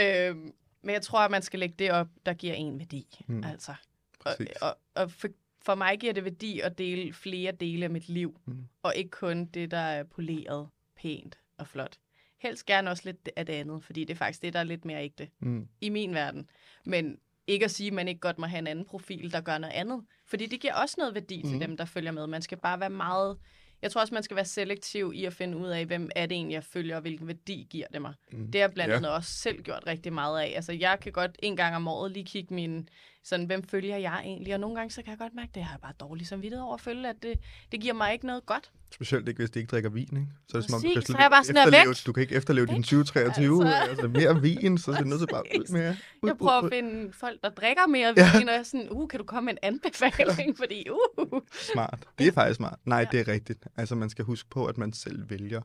Øhm, men jeg tror, at man skal lægge det op, der giver en værdi. Mm. Altså. Og, og, og for, for mig giver det værdi at dele flere dele af mit liv, mm. og ikke kun det, der er poleret, pænt og flot. Helst gerne også lidt af det andet, fordi det er faktisk det, der er lidt mere ægte mm. i min verden. Men ikke at sige, at man ikke godt må have en anden profil, der gør noget andet. Fordi det giver også noget værdi mm. til dem, der følger med. Man skal bare være meget... Jeg tror også, man skal være selektiv i at finde ud af, hvem er det egentlig, jeg følger, og hvilken værdi giver det mig. Mm. Det har blandt andet yeah. også selv gjort rigtig meget af. Altså, jeg kan godt en gang om året lige kigge min... Sådan, hvem følger jeg egentlig? Og nogle gange, så kan jeg godt mærke, at det har jeg bare dårligt samvittighed over at følge, at det, det giver mig ikke noget godt. Specielt ikke, hvis det ikke drikker vin, ikke? Så er det som om, du kan, så jeg bare efterleve, du kan ikke efterleve din tyve treogtyve. Altså. Altså, mere vin, så er det nødt til bare ud mere. Ud, jeg prøver ud, ud. at finde folk, der drikker mere ja. vin, og jeg er sådan, uh, kan du komme med en anbefaling? Fordi, uh. Smart. Det er faktisk smart. Nej, ja. det er rigtigt. Altså, man skal huske på, at man selv vælger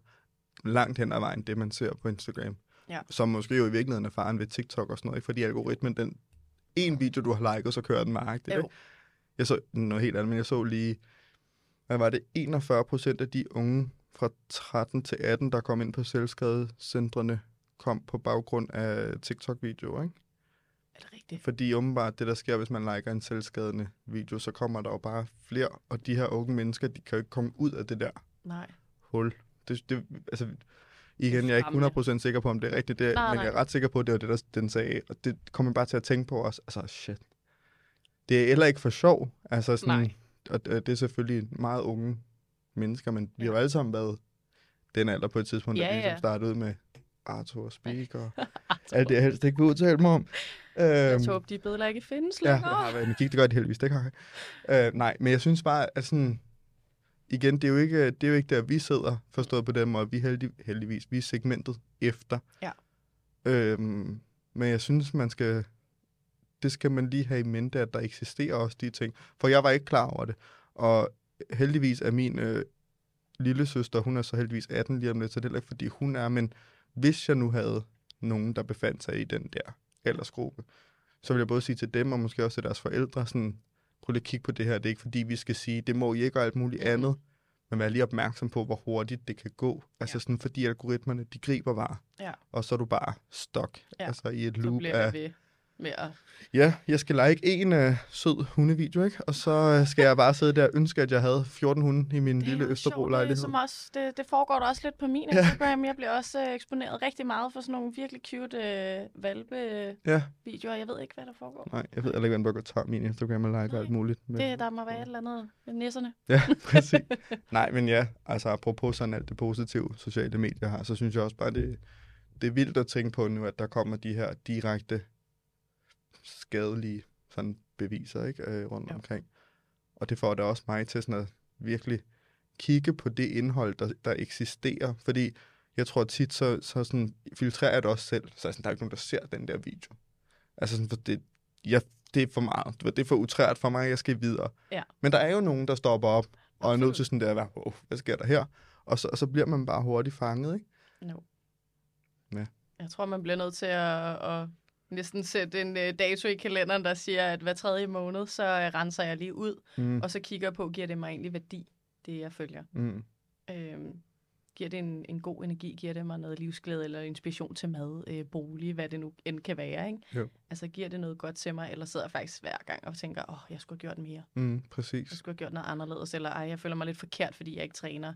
langt hen ad vejen det, man ser på Instagram. Ja. Som måske jo i virkeligheden er faren ved TikTok og sådan noget, ikke? Fordi algoritmen, den en video, du har liket, så kører den meget. Det, jeg så noget helt andet, men jeg så lige, hvad var det, enogfyrre procent af de unge fra tretten til atten, der kom ind på selvskadecentrene, kom på baggrund af TikTok-videoer, ikke? Er det rigtigt? Fordi åbenbart, det der sker, hvis man liker en selvskadende video, så kommer der jo bare flere, og de her unge mennesker, de kan jo ikke komme ud af det der nej. hul. Det, det, altså... Igen, jeg er ikke hundrede procent sikker på, om det er rigtigt, det, nej, men nej. jeg er ret sikker på, at det var det, der, den sagde. Og det kom jeg bare til at tænke på også. Altså, shit. Det er heller ikke for sjov. Altså, sådan, og det er selvfølgelig meget unge mennesker, men vi har jo alle sammen været den alder på et tidspunkt, ja, der ligesom ja. startede ud med Arthur Speak og Arthur. Alt det, jeg helst ikke vil udtale mig om. Jeg øhm, håber, de bedre ikke findes længere. Ja, jeg har været en kig, det gør det heldigvis, det kan jeg. Øh, nej, men jeg synes bare, at sådan... Igen, det er, jo ikke, det er jo ikke der, vi sidder, forstået på den måde. Vi er heldig, heldigvis, vi er segmentet efter. Ja. Øhm, men jeg synes, man skal, det skal man lige have i mente, at der eksisterer også de ting. For jeg var ikke klar over det. Og heldigvis er min øh, lillesøster, hun er så heldigvis atten lige om lidt, så det er ikke fordi hun er. Men hvis jeg nu havde nogen, der befandt sig i den der aldersgruppe, så ville jeg både sige til dem, og måske også til deres forældre, sådan... Prøv lige at kigge på det her. Det er ikke, fordi vi skal sige, det må I ikke og alt muligt andet. Men vær lige opmærksom på, hvor hurtigt det kan gå. Altså ja. sådan, fordi algoritmerne, de griber bare. Ja. Og så er du bare stuck. Ja. Altså i et loop af med at... Ja, jeg skal like en uh, sød hundevideo, ikke? Og så skal jeg bare sidde der og ønske, at jeg havde fjorten hunde i min det lille Østerbro-lejlighed. Det, også, det, det foregår da også lidt på min Instagram. Ja. Jeg bliver også uh, eksponeret rigtig meget for sådan nogle virkelig cute uh, valpe-videoer. Ja. Jeg ved ikke, hvad der foregår. Nej, jeg ved heller ikke, hvem der tager min Instagram og liker alt muligt. Men... Det, der må være et eller andet med nisserne. Ja, præcis. Nej, men ja, altså apropos sådan alt det positive sociale medier har, så synes jeg også bare, det, det er vildt at tænke på nu, at der kommer de her direkte skadelige sådan beviser, ikke, øh, rundt ja. omkring. Og det får da også mig til sådan at virkelig kigge på det indhold, der, der eksisterer. Fordi jeg tror tit, så, så sådan, filtrerer jeg det også selv. Så sådan, der er ikke nogen, der ser den der video. Altså sådan, for det, jeg, det er for meget. Det er for utrært for mig, jeg skal videre. Ja. Men der er jo nogen, der stopper op og er nødt til sådan der at være, oh, hvad sker der her? Og så, og så bliver man bare hurtigt fanget, ikke? No. Ja. Jeg tror, man bliver nødt til at... at næsten sætte en øh, dato i kalenderen, der siger, at hver tredje måned, så øh, renser jeg lige ud, mm. og så kigger jeg på, giver det mig egentlig værdi, det jeg følger. Mm. Øhm, giver det en, en god energi, giver det mig noget livsglæde, eller inspiration til mad, øh, bolig, hvad det nu end kan være, ikke? Jo. Altså, giver det noget godt til mig, eller sidder jeg faktisk hver gang og tænker, åh, oh, jeg skulle have gjort mere. Mm, præcis. Jeg skulle have gjort noget anderledes, eller ej, jeg føler mig lidt forkert, fordi jeg ikke træner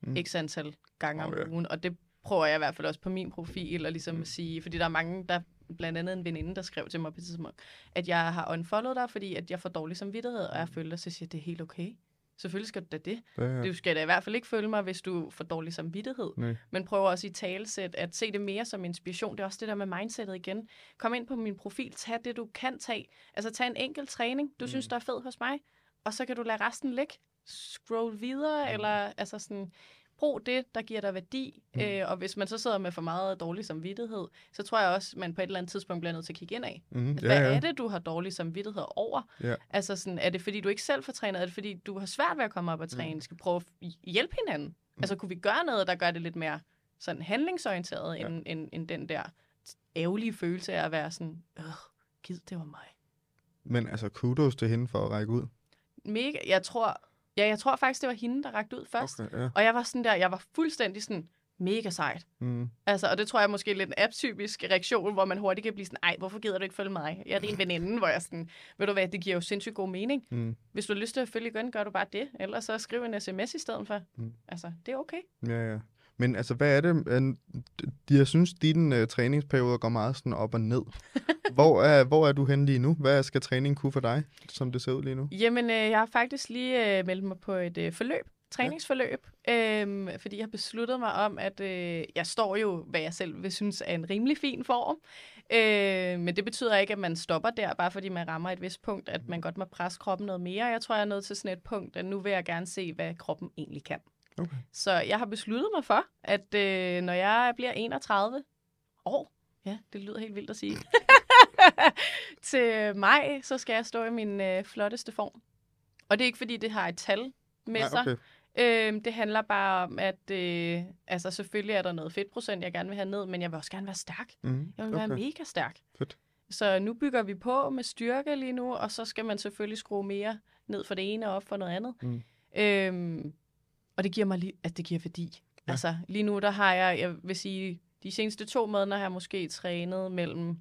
mm. x antal gange okay. om ugen, og det prøver jeg i hvert fald også på min profil, og ligesom mm. at sige, fordi der er mange, der blandt andet en veninde, der skrev til mig på et tidspunkt, at jeg har unfollowet dig, fordi at jeg får dårlig samvittighed, og jeg føler, så siger jeg, det er helt okay. Selvfølgelig skal du da det. Ja, ja. Du skal da i hvert fald ikke føle mig, hvis du får dårlig samvittighed. Nej. Men prøv også i talesæt at se det mere som inspiration. Det er også det der med mindsetet igen. Kom ind på min profil, tag det, du kan tage. Altså tag en enkelt træning, du mm. synes, der er fed hos mig, og så kan du lade resten ligge. Scroll videre, mm. eller altså sådan... Brug det, der giver dig værdi, mm. øh, og hvis man så sidder med for meget dårlig samvittighed, så tror jeg også, man på et eller andet tidspunkt bliver nødt til at kigge ind af. Mm, altså, ja, hvad ja. er det, du har dårlig samvittighed over? Ja. Altså sådan, er det fordi, du ikke selv får trænet? Er det fordi, du har svært ved at komme op og træne? Mm. Skal prøve at hjælpe hinanden? Mm. Altså, kunne vi gøre noget, der gør det lidt mere sådan handlingsorienteret, ja. end, end, end den der ærgerlige følelse af at være sådan, øh, gid, det var mig. Men altså, kudos til hende for at række ud? Mega, jeg tror... Ja, jeg tror faktisk, det var hende, der rakte ud først. Okay, ja. Og jeg var sådan der, jeg var fuldstændig sådan, mega sejt. Mm. Altså, og det tror jeg måske er lidt en atypisk reaktion, hvor man hurtigt kan blive sådan, ej, hvorfor gider du ikke følge mig? Jeg er din veninde, hvor jeg sådan, ved du hvad, det giver jo sindssygt god mening. Mm. Hvis du har lyst til at følge igen, gør du bare det. Ellers så skriv en sms i stedet for. Mm. Altså, det er okay. Ja, ja. Men altså, hvad er det? Jeg synes, din uh, træningsperiode går meget sådan op og ned. Hvor er, hvor er du henne lige nu? Hvad skal træningen kunne for dig, som det ser ud lige nu? Jamen, øh, jeg har faktisk lige øh, meldt mig på et øh, forløb, træningsforløb, ja. øh, fordi jeg har besluttet mig om, at øh, jeg står jo, hvad jeg selv vil synes er en rimelig fin form. Øh, men det betyder ikke, at man stopper der, bare fordi man rammer et vist punkt, at man godt må presse kroppen noget mere. Jeg tror, jeg er nået til sådan et punkt, at nu vil jeg gerne se, hvad kroppen egentlig kan. Okay. Så jeg har besluttet mig for, at øh, når jeg bliver enogtredive år, ja, det lyder helt vildt at sige, til maj, så skal jeg stå i min øh, flotteste form. Og det er ikke, fordi det har et tal med Nej, okay. sig. Øh, det handler bare om, at øh, altså, selvfølgelig er der noget fedtprocent, jeg gerne vil have ned, men jeg vil også gerne være stærk. Mm, jeg vil okay. være mega stærk. Fedt. Så nu bygger vi på med styrke lige nu, og så skal man selvfølgelig skrue mere ned for det ene og op for noget andet. Mm. Øh, Og det giver mig lige, at det giver værdi. Ja. Altså, lige nu, der har jeg, jeg vil sige, de seneste to måneder har jeg måske trænet mellem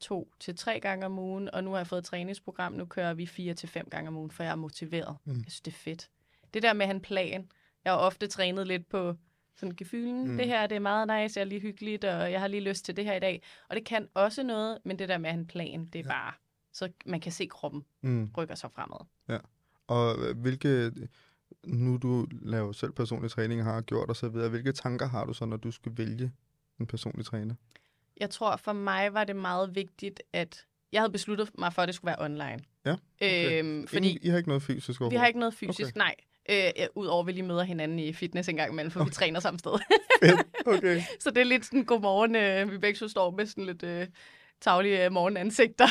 to til tre gange om ugen, og nu har jeg fået et træningsprogram, nu kører vi fire til fem gange om ugen, for jeg er motiveret. Mm. Jeg synes, det er fedt. Det der med at have en plan, jeg har ofte trænet lidt på sådan gefylen, mm. det her, det er meget nice, jeg er lige hyggeligt, og jeg har lige lyst til det her i dag. Og det kan også noget, men det der med at have en plan, det er ja. bare, så man kan se kroppen mm. rykker sig fremad. Ja, og hvilke... nu du laver selv personlig træning, har gjort og så videre, hvilke tanker har du så, når du skal vælge en personlig træner? Jeg tror, for mig var det meget vigtigt, at jeg havde besluttet mig for, at det skulle være online. Ja, okay. øhm, fordi Ingen, I har ikke noget fysisk overhovedet? Vi har ikke noget fysisk, okay. nej. Øh, Udover vi lige møder hinanden i fitness en gang imellem, for okay. vi træner samme sted. okay. Så det er lidt sådan, godmorgen, øh, vi begge så står med sådan lidt... Øh, taglige morgenansigter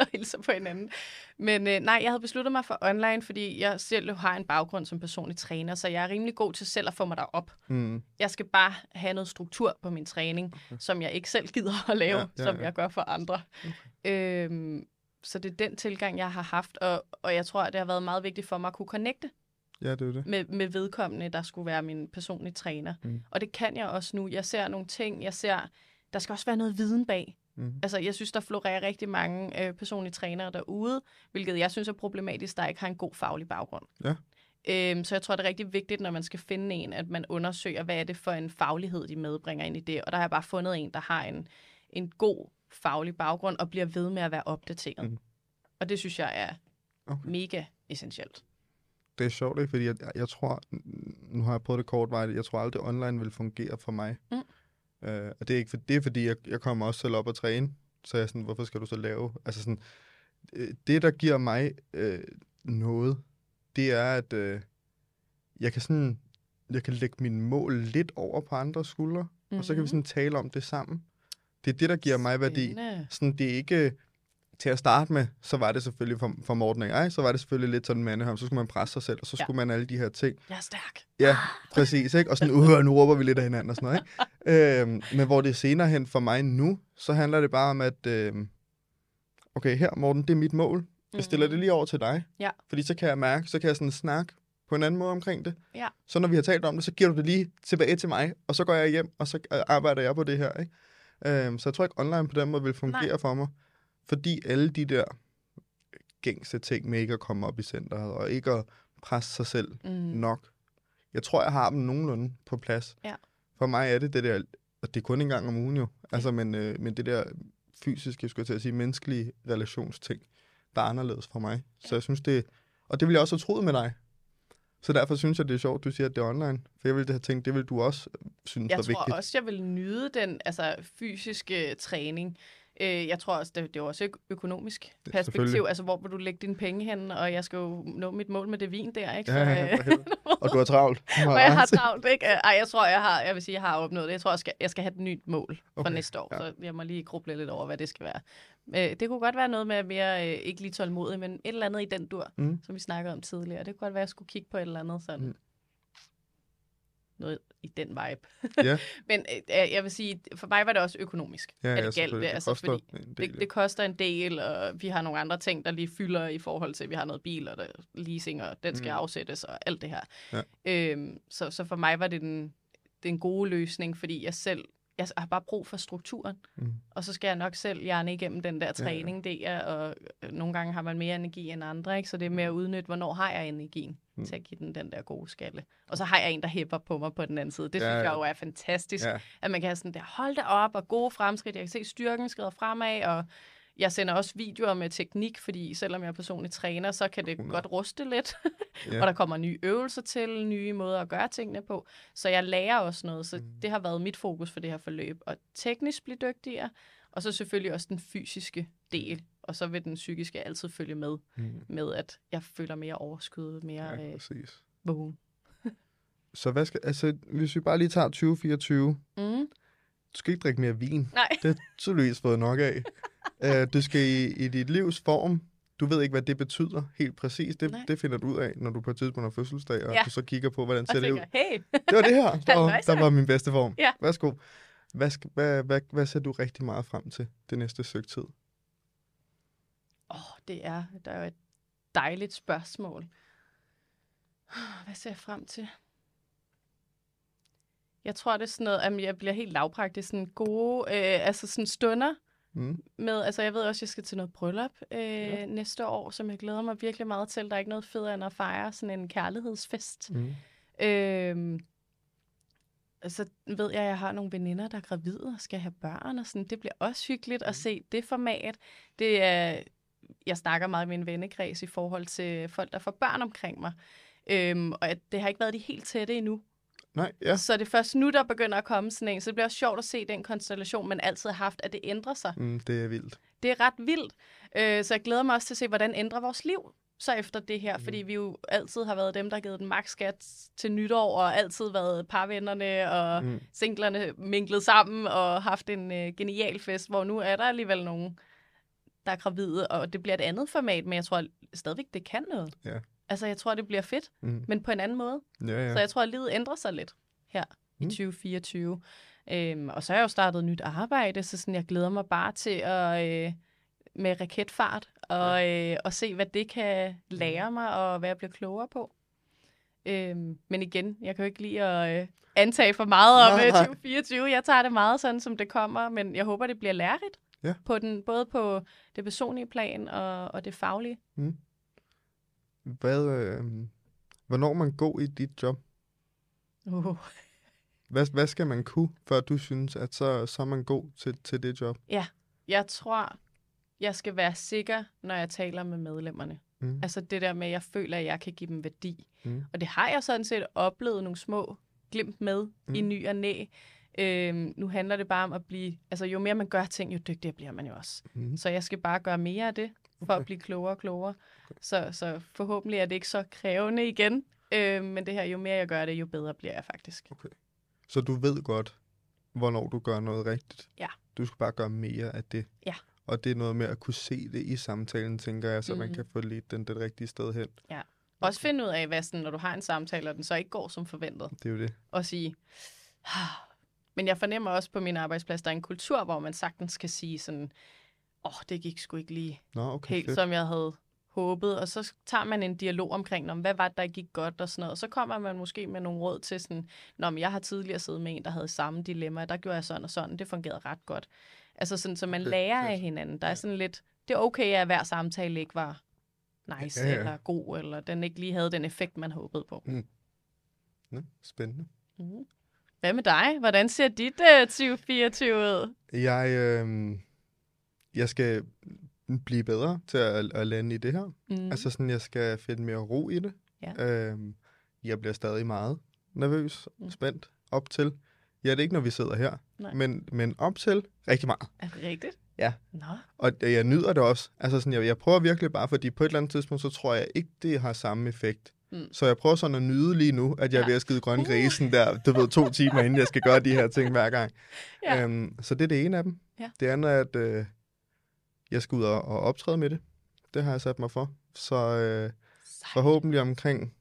og hilser på hinanden. Men øh, nej, jeg havde besluttet mig for online, fordi jeg selv har en baggrund som personlig træner, så jeg er rimelig god til selv at få mig derop. Mm. Jeg skal bare have noget struktur på min træning, okay. som jeg ikke selv gider at lave, ja, ja, som ja. jeg gør for andre. Okay. Øhm, så det er den tilgang, jeg har haft, og, og jeg tror, at det har været meget vigtigt for mig at kunne connecte ja, det er det. Med, med vedkommende, der skulle være min personlige træner. Mm. Og det kan jeg også nu. Jeg ser nogle ting, jeg ser, der skal også være noget viden bag. Mm. Altså, jeg synes, der florerer rigtig mange øh, personlige trænere derude, hvilket jeg synes er problematisk, der ikke har en god faglig baggrund. Ja. Øhm, så jeg tror, det er rigtig vigtigt, når man skal finde en, at man undersøger, hvad er det for en faglighed, de medbringer ind i det. Og der har jeg bare fundet en, der har en, en god faglig baggrund og bliver ved med at være opdateret. Mm. Og det synes jeg er okay. mega essentielt. Det er sjovt, ikke? Fordi jeg, jeg tror, nu har jeg prøvet det kortvarigt, jeg tror aldrig, det online vil fungere for mig. Mm. Øh, og det er, ikke for, det er fordi, jeg, jeg kommer også selv op og træne, så jeg er sådan, hvorfor skal du så lave? Altså sådan, det der giver mig øh, noget, det er, at øh, jeg kan sådan, jeg kan lægge mine mål lidt over på andre skuldre, mm-hmm. og så kan vi sådan tale om det sammen. Det er det, der giver mig værdi. Sådan, det er ikke... Til at starte med, så var det selvfølgelig for, for Morten og jeg, så var det selvfølgelig lidt sådan mandeham, så skulle man presse sig selv, og så ja. skulle man alle de her ting. Jeg er stærk. Ja, præcis, ikke? Og sådan, uh, nu råber vi lidt af hinanden og sådan noget, ikke? øhm, men hvor det senere hen for mig nu, så handler det bare om, at øhm, okay, her Morten, det er mit mål. Jeg stiller mm. det lige over til dig, ja. fordi så kan jeg mærke, så kan jeg sådan snakke på en anden måde omkring det. Ja. Så når vi har talt om det, så giver du det lige tilbage til mig, og så går jeg hjem, og så arbejder jeg på det her, ikke? Øhm, så jeg tror ikke, online på den måde vil fungere Nej. for mig. Fordi alle de der gængse ting med ikke at komme op i centret, og ikke at presse sig selv mm. nok. Jeg tror, jeg har dem nogenlunde på plads. Ja. For mig er det det der, og det er kun en gang om ugen jo, altså, men, øh, men det der fysiske, skulle jeg til at sige, menneskelige relationsting, der er anderledes for mig. Ja. Så jeg synes det, og det ville jeg også have troet med dig. Så derfor synes jeg, det er sjovt, du siger, at det er online. For jeg ville have tænkt, det vil du også synes jeg var vigtigt. Jeg tror også, jeg vil nyde den altså, fysiske træning. Jeg tror også, det er også et økonomisk perspektiv. Altså, hvor vil du lægge dine penge hen, og jeg skal jo nå mit mål med det vin der, ikke? Så, ja, ja, ja. Og du har travlt. Og jeg har travlt, ikke? Ej, jeg tror, jeg har, jeg vil sige, jeg har opnået det. Jeg tror, jeg skal, jeg skal have et nyt mål for okay, næste år, ja. så jeg må lige gruble lidt over, hvad det skal være. Det kunne godt være noget med mere, ikke lige tålmodig, men et eller andet i den dur, mm. som vi snakkede om tidligere. Det kunne godt være, at jeg skulle kigge på et eller andet sådan. Mm. Noget i den vibe. Yeah. Men øh, jeg vil sige, for mig var det også økonomisk, ja, at det ja, galt. Det, altså, koster fordi del, det, ja. det koster en del, og vi har nogle andre ting, der lige fylder i forhold til, at vi har noget bil, og der, leasing, og den skal mm. afsættes, og alt det her. Ja. Øhm, så, så for mig var det den, den gode løsning, fordi jeg selv, jeg har bare brug for strukturen, mm. og så skal jeg nok selv hjerne igennem den der træning, ja, ja. det er, og nogle gange har man mere energi end andre, ikke? Så det er med at udnytte, hvornår har jeg energien mm. til at give den den der gode skalle. Og så har jeg en, der hæpper på mig på den anden side. Det ja, synes jeg jo er fantastisk, ja. at man kan have sådan der, hold da op, og gode fremskridt, jeg kan se styrken skrider fremad, og jeg sender også videoer med teknik, fordi selvom jeg personligt træner, så kan det godt ruste lidt. yeah. Og der kommer nye øvelser til, nye måder at gøre tingene på. Så jeg lærer også noget, så mm. det har været mit fokus for det her forløb. Og teknisk blive dygtigere, og så selvfølgelig også den fysiske del. Og så vil den psykiske altid følge med, mm. med at jeg føler mere overskud, mere ja, øh, vågen. Så hvad skal, altså, hvis vi bare lige tager tyve fireogtyve, mm. du skal ikke drikke mere vin. Nej. Det har tydeligvis fået nok af. Uh, du skal i, i dit livs form. Du ved ikke, hvad det betyder helt præcis. Det, det finder du ud af, når du på et tidspunkt har fødselsdag, og ja. du så kigger på, hvordan ser og det tænker, ud. Hey. Det var det her. Der, der var min bedste form. Ja. Værsgo. Hvad, hvad, hvad, hvad ser du rigtig meget frem til det næste stykke tid? Åh, oh, det er, der er jo et dejligt spørgsmål. Hvad ser jeg frem til? Jeg tror, det er sådan noget, at jeg bliver helt lavpraktisk. Sådan gode øh, altså sådan stunder. Mm. Med, altså jeg ved også, at jeg skal til noget bryllup øh, ja. næste år, som jeg glæder mig virkelig meget til. Der er ikke noget federe end at fejre sådan en kærlighedsfest. Mm. Øh, så ved jeg, at jeg har nogle veninder, der er gravide og skal have børn og sådan. Det bliver også hyggeligt mm. at se det format. Det er, jeg snakker meget med min vennekreds i forhold til folk, der får børn omkring mig. Øh, og det har ikke været de helt tætte endnu. Nej, ja. Så det er først nu, der begynder at komme sådan en. Så det bliver også sjovt at se den konstellation, man altid har haft, at det ændrer sig. Mm, det er vildt. Det er ret vildt. Øh, så jeg glæder mig også til at se, hvordan ændrer vores liv så efter det her. Mm. Fordi vi jo altid har været dem, der har givet den maks skat til nytår, og altid været parvennerne og mm. singlerne minklet sammen og haft en øh, genial fest, hvor nu er der alligevel nogen, der er gravide, og det bliver et andet format, men jeg tror stadigvæk, det kan noget. Ja. Altså, jeg tror, det bliver fedt, mm. men på en anden måde. Ja, ja. Så jeg tror, at livet ændrer sig lidt her mm. i tyve fireogtyve. Øhm, og så har jeg jo startet nyt arbejde, så sådan, jeg glæder mig bare til at øh, med raketfart og, ja. øh, og se, hvad det kan lære mig og hvad jeg bliver klogere på. Øhm, men igen, jeg kan jo ikke lide at øh, antage for meget om nej, nej. tyve fireogtyve. Jeg tager det meget sådan, som det kommer, men jeg håber, det bliver lærerigt. Ja. På den, både på det personlige plan og, og det faglige. Mm. Hvad, øh, hvornår man går i dit job? Uh. Hvad, hvad skal man kunne, før du synes, at så, så er man god til, til det job? Ja, jeg tror, jeg skal være sikker, når jeg taler med medlemmerne. Mm. Altså det der med, at jeg føler, at jeg kan give dem værdi. Mm. Og det har jeg sådan set oplevet nogle små glimt med mm. i ny og næ. Øhm, nu handler det bare om at blive... Altså jo mere man gør ting, jo dygtigere bliver man jo også. Mm. Så jeg skal bare gøre mere af det, for okay. at blive klogere og klogere. Okay. Så, så forhåbentlig er det ikke så krævende igen. Øhm, men det her, jo mere jeg gør det, jo bedre bliver jeg faktisk. Okay. Så du ved godt, hvornår du gør noget rigtigt. Ja. Du skal bare gøre mere af det. Ja. Og det er noget med at kunne se det i samtalen, tænker jeg, så mm-hmm. man kan få lidt den det rigtige sted hen. Ja. Også finde ud af, hvad sådan, når du har en samtale, og den så ikke går som forventet. Det er jo det. Og sige... Men jeg fornemmer også på min arbejdsplads, der er en kultur, hvor man sagtens kan sige sådan, åh, oh, det gik sgu ikke lige Nå, okay, helt, fedt. som jeg havde håbet. Og så tager man en dialog omkring, om hvad var det, der gik godt og sådan noget. Og så kommer man måske med nogle råd til sådan, nå, men jeg har tidligere siddet med en, der havde samme dilemma, der gjorde jeg sådan og sådan, det fungerede ret godt. Altså sådan, så man okay, lærer fedt. af hinanden. Der er sådan lidt, det er okay, at hver samtale ikke var nice ja, ja. eller god, eller den ikke lige havde den effekt, man håbede på. Mm. Nå, spændende. Mm. Hvad med dig? Hvordan ser dit øh, tyve fireogtyve ud? Jeg, øh, jeg skal blive bedre til at, at lande i det her. Mm. Altså sådan, jeg skal finde mere ro i det. Ja. Øh, jeg bliver stadig meget nervøs, mm. spændt op til. Ja, det er ikke, når vi sidder her, men, men op til rigtig meget. Er det rigtigt? Ja. Nå. Og jeg nyder det også. Altså sådan, jeg, jeg prøver virkelig bare, fordi på et eller andet tidspunkt, så tror jeg ikke, det har samme effekt. Mm. Så jeg prøver sådan at nyde lige nu, at jeg ja. er ved at skide grønne grisen der, du ved, to timer inden jeg skal gøre de her ting hver gang. Ja. Um, så det er det ene af dem. Ja. Det andet er, at øh, jeg skal ud og, og optræde med det. Det har jeg sat mig for. Så øh, forhåbentlig omkring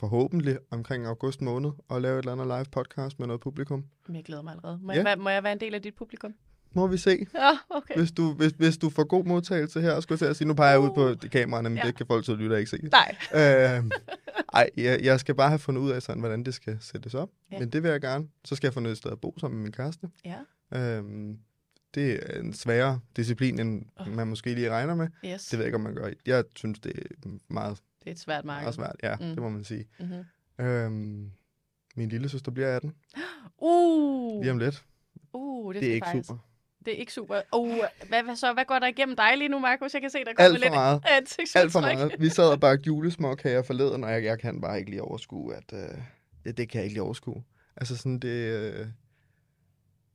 forhåbentlig omkring august måned og lave et eller andet live podcast med noget publikum. Jeg glæder mig allerede. Må, ja. jeg, må jeg være en del af dit publikum? Må vi se. Ja, okay. Hvis du, hvis, hvis du får god modtagelse her, skulle jeg til at sige, nu peger jeg uh. ud på kameraerne, men ja. det kan folk så lytte ikke se. Nej. Øh, ej, jeg, jeg skal bare have fundet ud af, sådan, hvordan det skal sættes op. Ja. Men det vil jeg gerne. Så skal jeg finde et sted at bo sammen med min kæreste. Ja. Øh, det er en sværere disciplin, end oh. man måske lige regner med. Yes. Det ved jeg ikke, om man gør. Jeg synes, det er meget... Det er et svært marked. Svært, ja, mm. det må man sige. Mm-hmm. Øh, min lille søster bliver atten. Uh. Lige om lidt. Uh, det, det er ikke faktisk... super. Det er ikke super. Oh, hvad, hvad så? Hvad går der igennem dig lige nu, Markus? Jeg kan se, der kommer lidt ansigtsudtryk. Alt for meget. Vi sad og bagte julesmåkager forleden, og jeg, jeg kan bare ikke lige overskue, at øh, det, det kan jeg ikke lige overskue. Altså sådan, det, øh,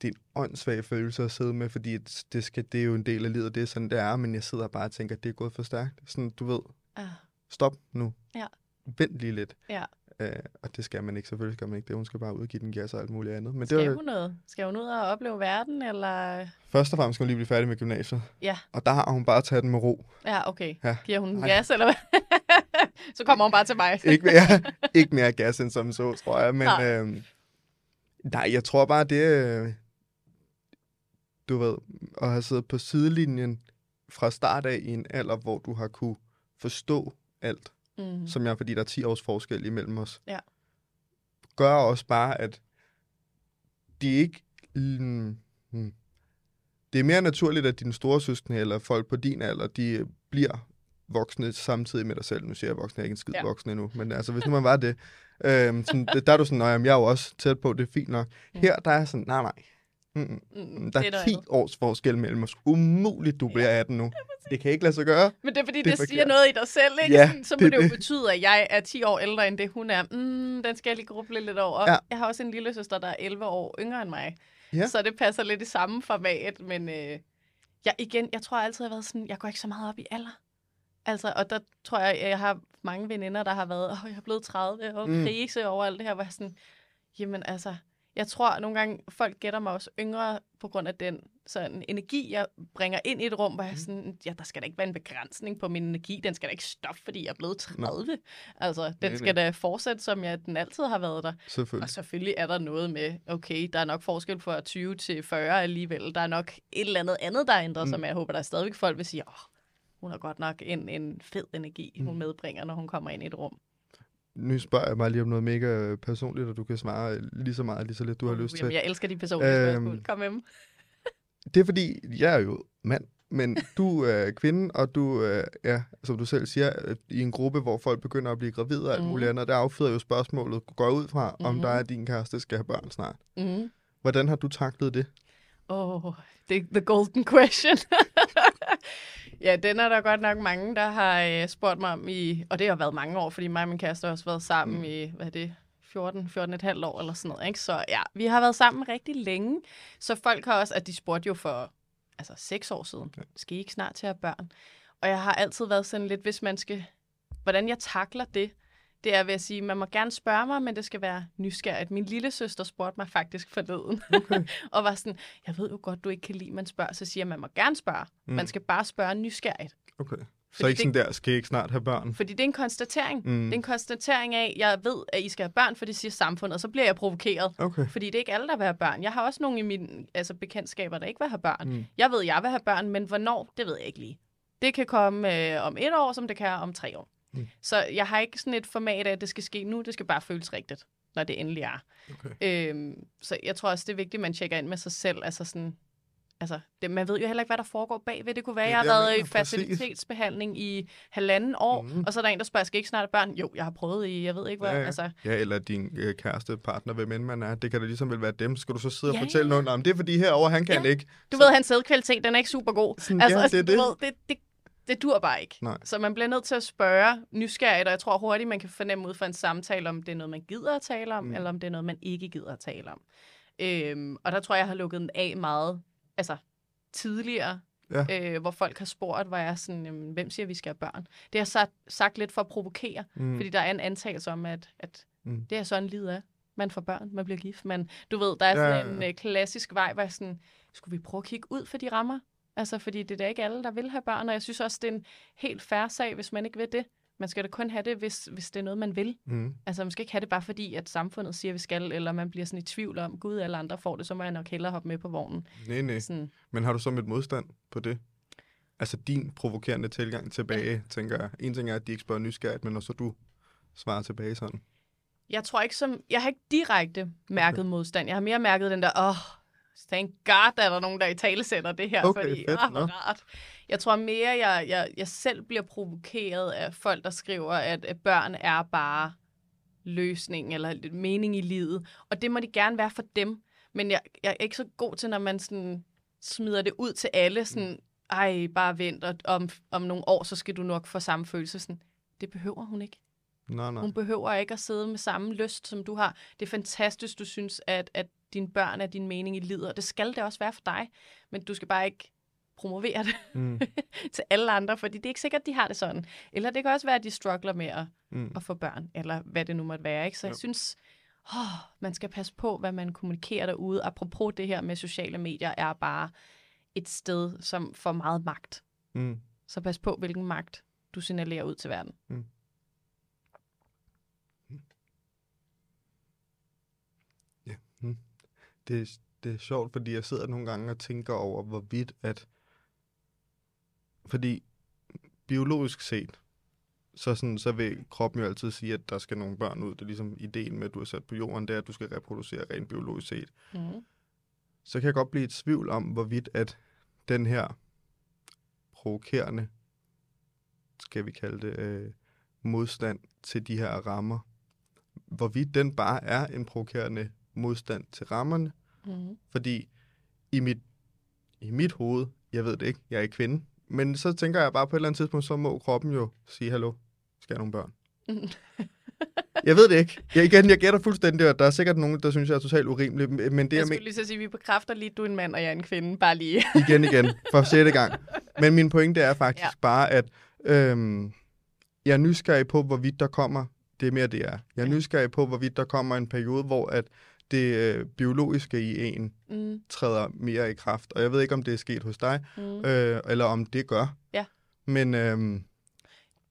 det er en åndssvag følelse at sidde med, fordi det, skal, det er jo en del af livet, det er sådan, det er, men jeg sidder og bare og tænker, at det er gået for stærkt. Sådan, du ved, ah. stop nu. Ja. Vent lige lidt. Ja. Øh, og det skal man ikke, selvfølgelig skal man ikke det. Hun skal bare ud og give den gas og alt muligt andet. Men skal det var... hun noget? Skal hun ud og opleve verden, eller...? Først og fremmest skal hun lige blive færdig med gymnasiet. Ja. Og der har hun bare taget den med ro. Ja, okay. Ja. Giver hun Ej. gas, eller hvad? Så kommer hun bare til mig. ikke, mere, ikke mere gas end som så, tror jeg. Men nej, øh, nej jeg tror bare, det... Øh, du ved, at have siddet på sidelinjen fra start af i en alder, hvor du har kunne forstå alt. Mm-hmm. Som jeg, fordi der er ti års forskel imellem os, ja. gør også bare, at det ikke... Mm, mm, det er mere naturligt, at dine store søskende eller folk på din alder, de bliver voksne samtidig med dig selv. Nu siger jeg voksne, jeg er ikke en skid ja. voksen endnu, men altså, hvis nu man var det, øhm, sådan, der er du sådan, jamen, jeg er jo også tæt på, det er fint nok. Mm. Her, der er sådan, nej, nej. Mm, mm, der er, er ti års forskel mellem os. Umuligt, du bliver ja. atten nu. Det kan jeg ikke lade sig gøre. Men det er, fordi det, det siger noget i dig selv, ikke? Ja, så må det, det jo betyde, at jeg er ti år ældre, end det hun er. Mm, den skal jeg lige gruble lidt over. Ja. Jeg har også en lille søster, der er elleve år yngre end mig. Ja. Så det passer lidt i samme format. Men øh, jeg, igen, jeg tror altid, jeg har været sådan, jeg går ikke så meget op i alder. Altså, og der tror jeg, jeg har mange veninder, der har været, åh, oh, jeg er blevet tredive, og mm. krise over alt det her, hvor jeg sådan, jamen altså... Jeg tror, at nogle gange folk gætter mig også yngre på grund af den sådan, energi, jeg bringer ind i et rum, hvor jeg sådan, ja, der skal da ikke være en begrænsning på min energi. Den skal da ikke stoppe, fordi jeg er blevet tredive. Nå. Altså, den nej, skal nej. da fortsætte, som jeg den altid har været der. Selvfølgelig. Og selvfølgelig er der noget med, okay, der er nok forskel fra tyve til fyrre alligevel. Der er nok et eller andet andet, der ændrer mm. sig, men jeg håber, der er stadigvæk folk vil sige, åh, oh, hun har godt nok en, en fed energi, mm. hun medbringer, når hun kommer ind i et rum. Nu spørger jeg mig lige om noget mega personligt, og du kan svare lige så meget, lige så lidt, du har lyst Jamen, til. Jeg elsker de personlige øhm, spørgsmål. Kom med dem. det er fordi, jeg er jo mand, men du er øh, kvinde, og du øh, ja, som du selv siger, i en gruppe, hvor folk begynder at blive gravide og alt mm. muligt andet, der afføder jo spørgsmålet, går ud fra, mm. om dig og din kæreste skal have børn snart. Mm. Hvordan har du taklet det? Åh, oh, det er the golden question. Ja, den er der godt nok mange, der har øh, spurgt mig om i, og det har været mange år, fordi mig og min kæreste har også været sammen mm. i, hvad er det, fjorten, fjorten et halvt år eller sådan noget, ikke? Så ja, vi har været sammen rigtig længe, så folk har også, at de spurgte jo for, altså seks år siden, okay. skal I ikke snart til at have børn? Og jeg har altid været sådan lidt, hvis man skal, hvordan jeg takler det, det er ved at sige, man må gerne spørge mig, men det skal være nysgerrigt. Min lille søster spurgte mig faktisk forleden, okay. og var sådan, jeg ved jo godt, du ikke kan lide, man spørger, så siger jeg, man må gerne spørge, mm. man skal bare spørge nysgerrigt. Okay. Fordi så ikke sådan det, der, skal I ikke snart have børn? Fordi det er en konstatering. Mm. Det er en konstatering af, jeg ved, at I skal have børn, for det siger samfundet, og så bliver jeg provokeret. Okay. Fordi det er ikke alle, der vil have børn. Jeg har også nogle i mine altså, bekendtskaber, der ikke vil have børn. Mm. Jeg ved, jeg vil have børn, men hvornår, det ved jeg ikke lige. Det kan komme øh, om et år, som det kan om tre år. Mm. Så jeg har ikke sådan et format af, at det skal ske nu, det skal bare føles rigtigt, når det endelig er. Okay. Øhm, så jeg tror også, det er vigtigt, at man tjekker ind med sig selv, altså sådan... Altså, det, man ved jo heller ikke, hvad der foregår bagved. Det kunne være, at jeg har været mener, i fertilitetsbehandling præcis. i halvanden år, mm. og så er der en, der spørger, skal ikke snart have børn? Jo, jeg har prøvet i, jeg ved ikke hvad. Ja, ja. Altså. Ja, eller din øh, kæreste, partner, hvem end man er. Det kan da ligesom vel være dem. Skal du så sidde ja, og fortælle ja. nogen om det, er fordi herovre, han kan ja. ikke. Du så... ved, hans sædkvalitet, den er ikke super god. Sådan, altså, ja, altså, det, ved, det, det, det dur bare ikke. Nej. Så man bliver nødt til at spørge nysgerrigt, og jeg tror hurtigt, man kan fornemme ud fra en samtale, om det er noget, man gider at tale om, mm. eller om det er noget, man ikke gider at tale om. Øhm, og der tror jeg, jeg har lukket den af meget. Altså tidligere, ja. øh, hvor folk har spurgt, hvor jeg er sådan, jamen, hvem siger, vi skal have børn? Det har jeg sagt, sagt lidt for at provokere, mm. fordi der er en antagelse om, at, at mm. det er sådan livet af. Man får børn, man bliver gift, man, du ved, der er sådan ja, ja, ja. en uh, klassisk vej, hvor jeg sådan, skulle vi prøve at kigge ud for de rammer? Altså, fordi det er da ikke alle, der vil have børn, og jeg synes også, det er en helt fair sag, hvis man ikke vil det. Man skal da kun have det, hvis, hvis det er noget, man vil. Mm. Altså, man skal ikke have det bare fordi, at samfundet siger, at vi skal, eller man bliver sådan i tvivl om, gud, alle andre får det, så må jeg nok hellere hoppe med på vognen. Nej, nej. Sådan. Men har du så et modstand på det? Altså, din provokerende tilgang tilbage, ja. tænker jeg. En ting er, at de ikke spørger nysgerrigt, men også du svarer tilbage sådan. Jeg tror ikke som... Jeg har ikke direkte mærket okay. modstand. Jeg har mere mærket den der, åh, oh, thank god, der er nogen, der i tale sender det her, okay, fordi, fedt, ah, hvor rart. Jeg tror mere, jeg, jeg, jeg selv bliver provokeret af folk, der skriver, at, at børn er bare løsning eller mening i livet. Og det må det gerne være for dem. Men jeg, jeg er ikke så god til, når man sådan smider det ud til alle. Sådan, ej, bare vent, og om, om nogle år, så skal du nok få samme følelse. Sådan, det behøver hun ikke. Nej, nej. Hun behøver ikke at sidde med samme lyst, som du har. Det er fantastisk, du synes, at, at dine børn er din mening i livet. Og det skal det også være for dig. Men du skal bare ikke... promovere det mm. til alle andre, fordi det er ikke sikkert, at de har det sådan. Eller det kan også være, at de struggler med at, mm. at få børn, eller hvad det nu måtte være. Ikke? Så jo. jeg synes, åh, man skal passe på, hvad man kommunikerer derude. Apropos det her med sociale medier, er bare et sted, som får meget magt. Mm. Så pas på, hvilken magt du signalerer ud til verden. Mm. Ja. Mm. Det, det er sjovt, fordi jeg sidder nogle gange og tænker over, hvorvidt at fordi biologisk set, så, sådan, så vil kroppen jo altid sige, at der skal nogle børn ud. Det er ligesom ideen med, at du er sat på jorden, det er, at du skal reproducere rent biologisk set. Mm. Så kan jeg godt blive i tvivl om, hvorvidt at den her provokerende, skal vi kalde det, øh, modstand til de her rammer, hvorvidt den bare er en provokerende modstand til rammerne. Mm. Fordi i mit, i mit hoved, jeg ved det ikke, jeg er ikke kvinde, men så tænker jeg bare på et eller andet tidspunkt, så må kroppen jo sige, hallo, skal jeg have nogle børn? Jeg ved det ikke. Jeg, igen, jeg gætter fuldstændig, og der er sikkert nogen, der synes, jeg er totalt urimelig. Men det, jeg, jeg skulle men... lige så sige, at vi bekræfter lige, du er en mand, og jeg er en kvinde, bare lige. igen, igen, for sjette gang. Men min pointe er faktisk ja. bare, at øhm, jeg er nysgerrig på, hvorvidt der kommer, det er mere det er, jeg er nysgerrig på, hvorvidt der kommer en periode, hvor at det øh, biologiske i en mm. træder mere i kraft. Og jeg ved ikke, om det er sket hos dig, mm. øh, eller om det gør. Ja. Men øh,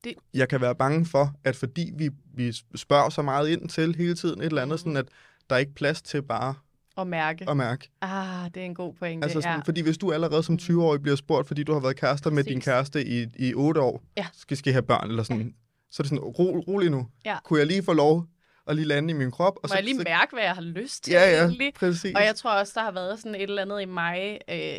det... jeg kan være bange for, at fordi vi, vi spørger så meget ind til hele tiden et eller andet, mm. sådan at der er ikke plads til bare at mærke. At mærke. Ah, det er en god pointe. Altså sådan, ja. Fordi hvis du allerede som tyve-årig bliver spurgt, fordi du har været kærester med Sist. din kæreste i, i otte år, ja. skal, skal I have børn eller sådan, ja. så er det sådan, ro, rolig nu. Ja. Kunne jeg lige få lov og lige lande i min krop. Og Må så, jeg lige mærke, hvad jeg har lyst til? Ja, ja, egentlig. Præcis. Og jeg tror også, der har været sådan et eller andet i mig, øh,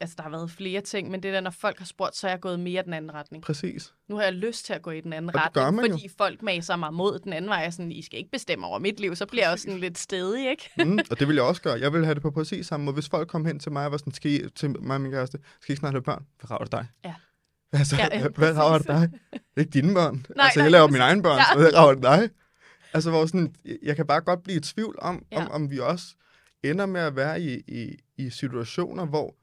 altså der har været flere ting, men det der, når folk har spurgt, så er jeg gået mere den anden retning. Præcis. Nu har jeg lyst til at gå i den anden retning, fordi jo. folk maser mig mod den anden vej. Jeg sådan, I skal ikke bestemme over mit liv, så bliver præcis. jeg også sådan lidt stedig, ikke? Mm, og det vil jeg også gøre. Jeg vil have det på præcis samme måde. Hvis folk kom hen til mig og var sådan, skal I, til mig og min kæreste, skal I snart have børn? Hvad rager det dig? Ja. Altså, ja, ja, hvad rager det dig? Det er ikke dine børn. Nej, altså, nej, jeg laver mine egne børn, ja. Hvad rager det dig? Altså, hvor sådan, jeg kan bare godt blive i tvivl om, ja. om, om vi også ender med at være i, i, i situationer, hvor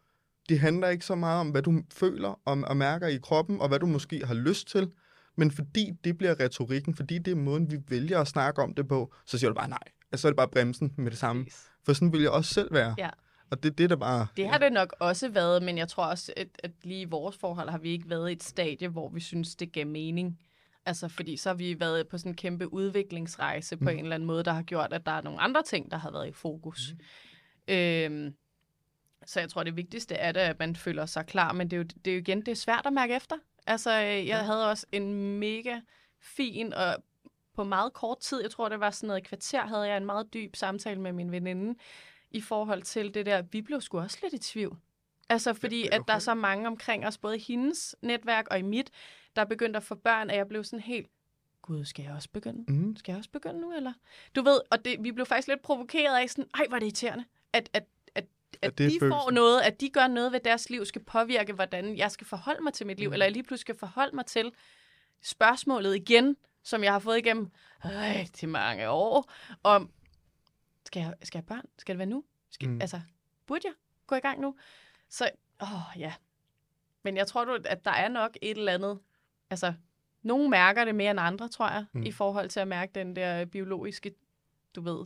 det handler ikke så meget om, hvad du føler og, og mærker i kroppen, og hvad du måske har lyst til, men fordi det bliver retorikken, fordi det er måden, vi vælger at snakke om det på, så siger du bare nej. Altså, så er det bare bremsen med det samme. For sådan vil jeg også selv være. Ja. Og det er det, der bare... Det har det nok også været, men jeg tror også, at, at lige i vores forhold har vi ikke været i et stadie, hvor vi synes, det gav mening. Altså, fordi så har vi været på sådan en kæmpe udviklingsrejse på mm. en eller anden måde, der har gjort, at der er nogle andre ting, der har været i fokus. Mm. Øhm, så jeg tror, det vigtigste er det, at man føler sig klar, men det er jo, det er jo igen, det er svært at mærke efter. Altså, jeg ja. havde også en mega fin, og på meget kort tid, jeg tror, det var sådan noget kvarter, havde jeg en meget dyb samtale med min veninde, i forhold til det der, vi blev sgu også lidt i tvivl. Altså, fordi ja, okay. at der er så mange omkring os, både i hendes netværk og i mit, der begyndte at få børn, og jeg blev sådan helt, gud, skal jeg også begynde? Mm. Skal jeg også begynde nu, eller? Du ved, og det, vi blev faktisk lidt provokeret af sådan, ej, hvor er det irriterende, at, at, at, at, at de følelsen. får noget, at de gør noget ved deres liv, skal påvirke, hvordan jeg skal forholde mig til mit liv, mm. eller jeg lige pludselig skal forholde mig til spørgsmålet igen, som jeg har fået igennem, øh, til mange år, om, Skal jeg, skal jeg børn? Skal det være nu? Skal, mm. Altså, burde jeg gå i gang nu? Så, åh ja. Men jeg tror, at der er nok et eller andet, altså, nogen mærker det mere end andre, tror jeg, mm. i forhold til at mærke den der biologiske, du ved.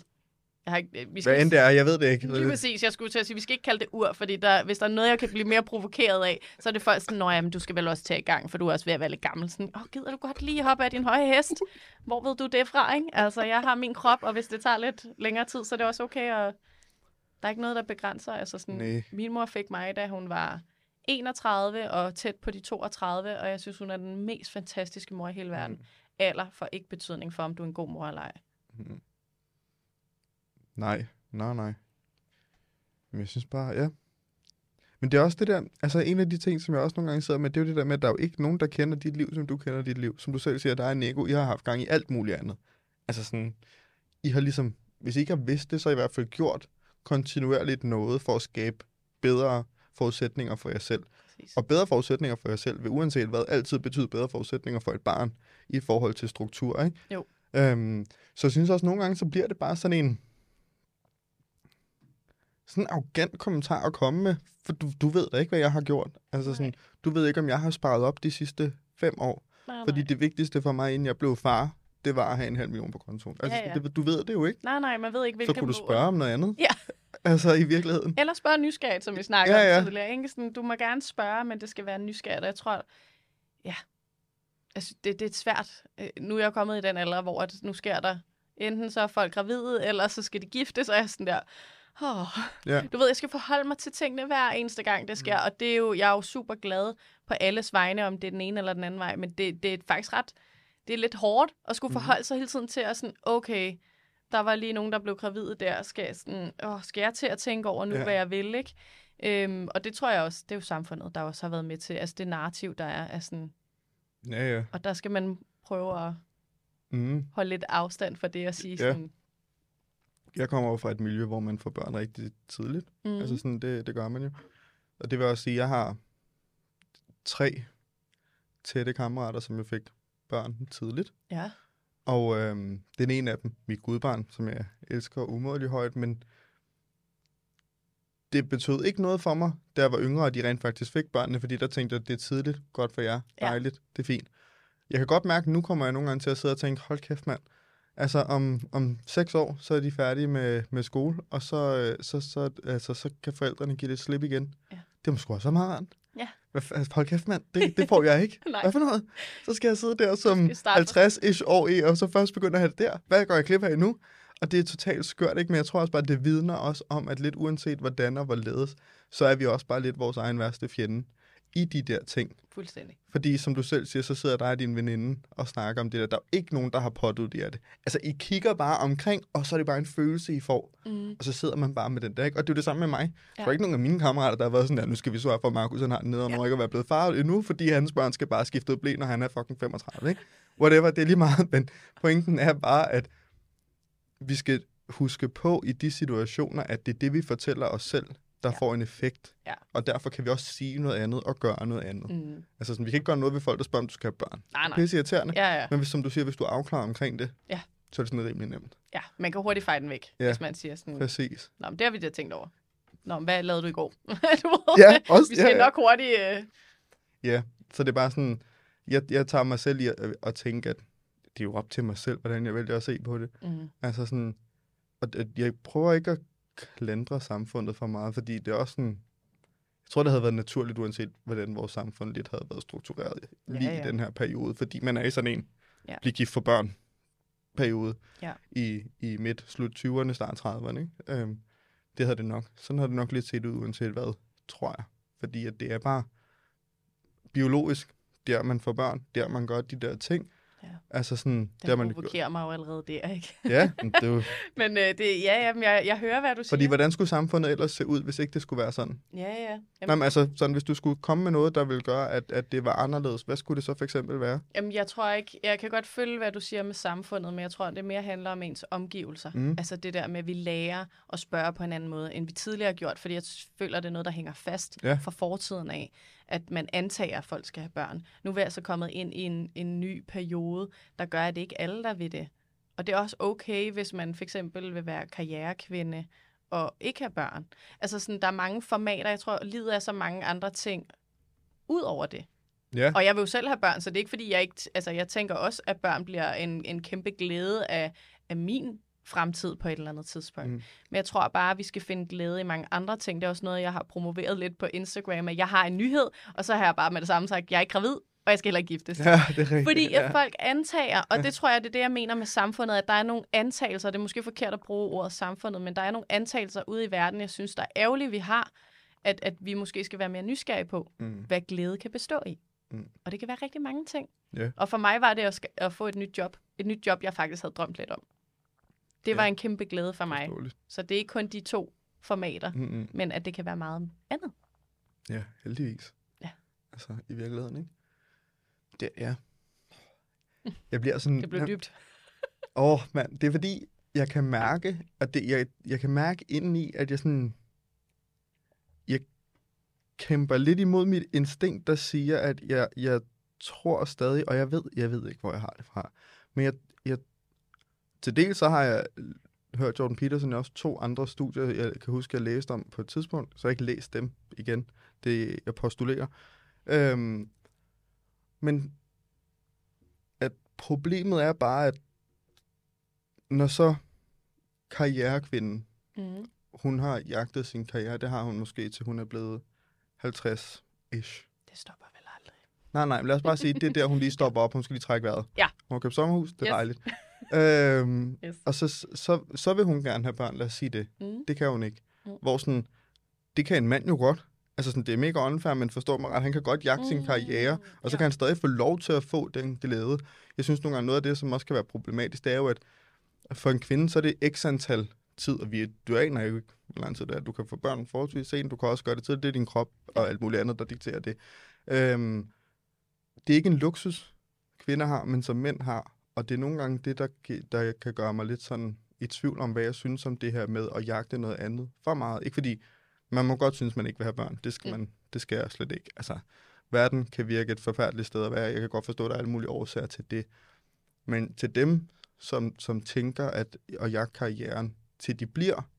Jeg har ikke, vi skal, Hvad end det er, jeg ved det ikke. Lige præcis, jeg skulle til at sige, vi skal ikke kalde det ur, fordi der, hvis der er noget, jeg kan blive mere provokeret af, så er det folk sådan, nå ja, men du skal vel også tage i gang, for du er også ved at være lidt gammel. Sådan, åh, gider du godt lige hoppe af din høje hest? Hvor ved du det fra, ikke? Altså, jeg har min krop, og hvis det tager lidt længere tid, så er det også okay, og der er ikke noget, der begrænser. Altså sådan, nee. Min mor fik mig, da hun var enogtredive og tæt på de toogtredive, og jeg synes, hun er den mest fantastiske mor i hele verden. Mm. Alder får ikke betydning for, om du er en god mor eller ej. Mm. Nej, nej, nej. Men jeg synes bare, ja. Men det er også det der, altså en af de ting, som jeg også nogle gange sidder med, det er jo det der med, at der er jo ikke nogen, der kender dit liv, som du kender dit liv. Som du selv siger, der er en ego, I har haft gang i alt muligt andet. Altså sådan, I har ligesom, hvis I ikke har vidst det, så I, i hvert fald gjort kontinuerligt noget for at skabe bedre forudsætninger for jer selv. Præcis. Og bedre forudsætninger for jer selv vil uanset hvad altid betyde bedre forudsætninger for et barn i forhold til struktur, ikke? Jo. Øhm, så jeg synes også nogle gange, så bliver det bare sådan en... sådan en arrogant kommentar at komme med, for du, du ved da ikke, hvad jeg har gjort. Altså sådan, du ved ikke, om jeg har sparet op de sidste fem år. Nej, nej. Fordi det vigtigste for mig, inden jeg blev far, det var at have en halv million på kontoen. Altså, ja, ja. Det, du ved det jo ikke. Nej, nej, man ved ikke, hvilken... Så kunne du spørge om noget andet? Ja. Altså, i virkeligheden. Eller spørge nysgerrigt, som vi snakker ja, ja. om tidligere. Ikke? Sådan, du må gerne spørge, men det skal være nysgerrigt. Jeg tror, ja, altså, det, det er svært. Nu er jeg kommet i den alder, hvor at nu sker der, enten så er folk gravide, eller så skal de giftes, og jeg er sådan der... Oh. Yeah. Du ved, jeg skal forholde mig til tingene hver eneste gang, det sker, mm. og det er jo, jeg er jo super glad på alles vegne, om det er den ene eller den anden vej, men det, det er faktisk ret, det er lidt hårdt at skulle forholde sig hele tiden til at sådan, okay, der var lige nogen, der blev gravide der, skal jeg, sådan, oh, skal jeg til at tænke over nu, yeah. hvad jeg vil, ikke? Øhm, og det tror jeg også, det er jo samfundet, der også har været med til, altså det narrativ, der er, er sådan, yeah, yeah. og der skal man prøve at mm. holde lidt afstand fra det og sige yeah. sådan, jeg kommer jo fra et miljø, hvor man får børn rigtig tidligt. Mm. Altså sådan, det, det gør man jo. Og det vil også sige, at jeg har tre tætte kammerater, som jeg fik børn tidligt. Ja. Og øhm, den ene af dem, mit gudbarn, som jeg elsker umådeligt højt, men det betød ikke noget for mig, da jeg var yngre, og de rent faktisk fik børnene, fordi der tænkte jeg, at det er tidligt, godt for jer, dejligt, ja. Det er fint. Jeg kan godt mærke, at nu kommer jeg nogle gange til at sidde og tænke, hold kæft mand, altså om, om seks år, så er de færdige med, med skole, og så, så, så, altså, så kan forældrene give det slip igen. Ja. Det er måske også meget rart. Ja. Altså, hold kæft mand, det, det får jeg ikke. Hvad for noget? Så skal jeg sidde der som halvtreds-ish år i, og så først begynde at have det der. Hvad går jeg klip af nu? Og det er totalt skørt, ikke? Men jeg tror også bare, det vidner også om, at lidt uanset hvordan og hvorledes, så er vi også bare lidt vores egen værste fjende i de der ting. Fuldstændig. Fordi som du selv siger, så sidder der og din veninde og snakker om det der. Der er jo ikke nogen, der har pådødt det. Altså, I kigger bare omkring, og så er det bare en følelse, I får. Mm. Og så sidder man bare med den der, ikke? Og det er det samme med mig. Ja. Der er ikke nogen af mine kammerater, der har været sådan der, nu skal vi sørge for, at Markus han har den nede, og ja. må ikke være blevet farvet endnu, fordi hans børn skal bare skifte blæ, når han er fucking femogtredive, ikke? Whatever, det er lige meget. Men pointen er bare, at vi skal huske på i de situationer, at det er det, vi fortæller os selv, der ja. får en effekt. Ja. Og derfor kan vi også sige noget andet og gøre noget andet. Mm. Altså sådan, vi kan ikke gøre noget ved folk, der spørger, om du skal have børn. Nej, nej. Det er pisse irriterende. Ja, ja. Men hvis, som du siger, hvis du er afklaret omkring det, ja. så er det sådan rimelig nemt. Ja, man kan hurtigt fejle den væk, ja. hvis man siger sådan. Præcis. Nå, men det har vi da tænkt over. Nå, men hvad lavede du i går? du ja, også, vi skal ja, ja. nok hurtigt... Øh... Ja, så det er bare sådan... Jeg, jeg tager mig selv i at, at tænke, at det er jo op til mig selv, hvordan jeg vælger at se på det. Mm. Altså sådan... Og jeg prøver ikke at klandre samfundet for meget, fordi det er også sådan... Jeg tror, det havde været naturligt, uanset hvordan vores samfund lidt havde været struktureret lige ja, ja. i den her periode, fordi man er i sådan en ja. blive gift for børn-periode ja. i, i midt-slut tyverne, start trediverne. Ikke? Øhm, det havde det nok. Sådan har det nok lidt set ud, uanset hvad, tror jeg. Fordi at det er bare biologisk, der man får børn, der man gør de der ting. Ja. Altså sådan, den der man provokerer mig jo allerede der, ikke? Ja, men det er jo... men øh, det, ja, jamen, jeg, jeg hører, hvad du siger. Fordi hvordan skulle samfundet ellers se ud, hvis ikke det skulle være sådan? Ja, ja. Jamen... Jamen, altså, sådan, hvis du skulle komme med noget, der ville gøre, at, at det var anderledes, hvad skulle det så for eksempel være? Jamen, jeg tror ikke... Jeg kan godt følge, hvad du siger med samfundet, men jeg tror, det mere handler om ens omgivelser. Mm. Altså det der med, at vi lærer at spørge på en anden måde, end vi tidligere har gjort, fordi jeg føler, det er noget, der hænger fast ja. fra fortiden af, at man antager, at folk skal have børn. Nu er vi altså kommet ind i en, en ny periode, der gør, at det ikke alle, der vil det. Og det er også okay, hvis man for eksempel vil være karrierekvinde og ikke have børn. Altså sådan, der er mange formater, jeg tror, livet er så mange andre ting ud over det. Ja. Og jeg vil jo selv have børn, så det er ikke fordi, jeg ikke... Altså, jeg tænker også, at børn bliver en, en kæmpe glæde af, af min fremtid på et eller andet tidspunkt. Mm. Men jeg tror bare, at vi skal finde glæde i mange andre ting. Det er også noget, jeg har promoveret lidt på Instagram, at jeg har en nyhed, og så har jeg bare med det samme sagt, at jeg er ikke gravid, og jeg skal heller ikke giftes. Ja, det er rigtigt, fordi ja. at folk antager, og det tror jeg, det er det, jeg mener med samfundet, at der er nogle antagelser, det er måske forkert at bruge ordet samfundet, men der er nogle antagelser ude i verden, jeg synes, der er ærgerligt, vi har, at, at vi måske skal være mere nysgerrige på, mm. hvad glæde kan bestå i. Mm. Og det kan være rigtig mange ting. Yeah. Og for mig var det at, at få et nyt job. Et nyt job, jeg faktisk havde drømt lidt om. Det var ja, en kæmpe glæde for mig. Så det er ikke kun de to formater, mm-hmm. men at det kan være meget andet. Ja, heldigvis. Ja. Altså, i virkeligheden, ikke? Det er... Jeg bliver sådan... det blev dybt. Åh, oh, mand. Det er fordi, jeg kan mærke, at det, jeg, jeg kan mærke indeni, at jeg sådan... Jeg kæmper lidt imod mit instinkt, der siger, at jeg, jeg tror stadig, og jeg ved, jeg ved ikke, hvor jeg har det fra. Men jeg... jeg Til dels så har jeg hørt Jordan Peterson og også to andre studier, jeg kan huske, jeg læste om på et tidspunkt, så jeg ikke læst dem igen, det jeg postulerer. Øhm, men at problemet er bare, at når så karrierekvinden, mm. hun har jagtet sin karriere, det har hun måske til hun er blevet halvtreds-ish. Det stopper vel aldrig. Nej, nej, lad os bare sige, det er der, hun lige stopper op, hun skal lige trække vejret. Ja. Hun har købt sommerhus, det er yes. dejligt. øhm, yes. Og så, så, så vil hun gerne have børn, lad os sige det. Mm. Det kan hun ikke. Mm. Hvor sådan, det kan en mand jo godt. Altså sådan, det er mega unfair, men forstår mig ret, han kan godt jagte mm. sin karriere, og ja. så kan han stadig få lov til at få den glæde. Jeg synes nogle gange, noget af det, som også kan være problematisk, det er jo, at for en kvinde, så er det x antal tid, og vi er, du aner jo ikke, hvor lang tid det er. Du kan få børn forholdsvis sent, du kan også gøre det tidligt, det er din krop og alt muligt andet, der dikterer det. Øhm, det er ikke en luksus, kvinder har, men som mænd har. Og det er nogle gange det, der, der kan gøre mig lidt sådan i tvivl om, hvad jeg synes om det her med at jagte noget andet for meget. Ikke fordi, man må godt synes, man ikke vil have børn. Det skal, man, det skal jeg slet ikke. Altså, verden kan virke et forfærdeligt sted at være. Jeg kan godt forstå, at der er alle mulige årsager til det. Men til dem, som, som tænker at, at jagte karrieren, til de bliver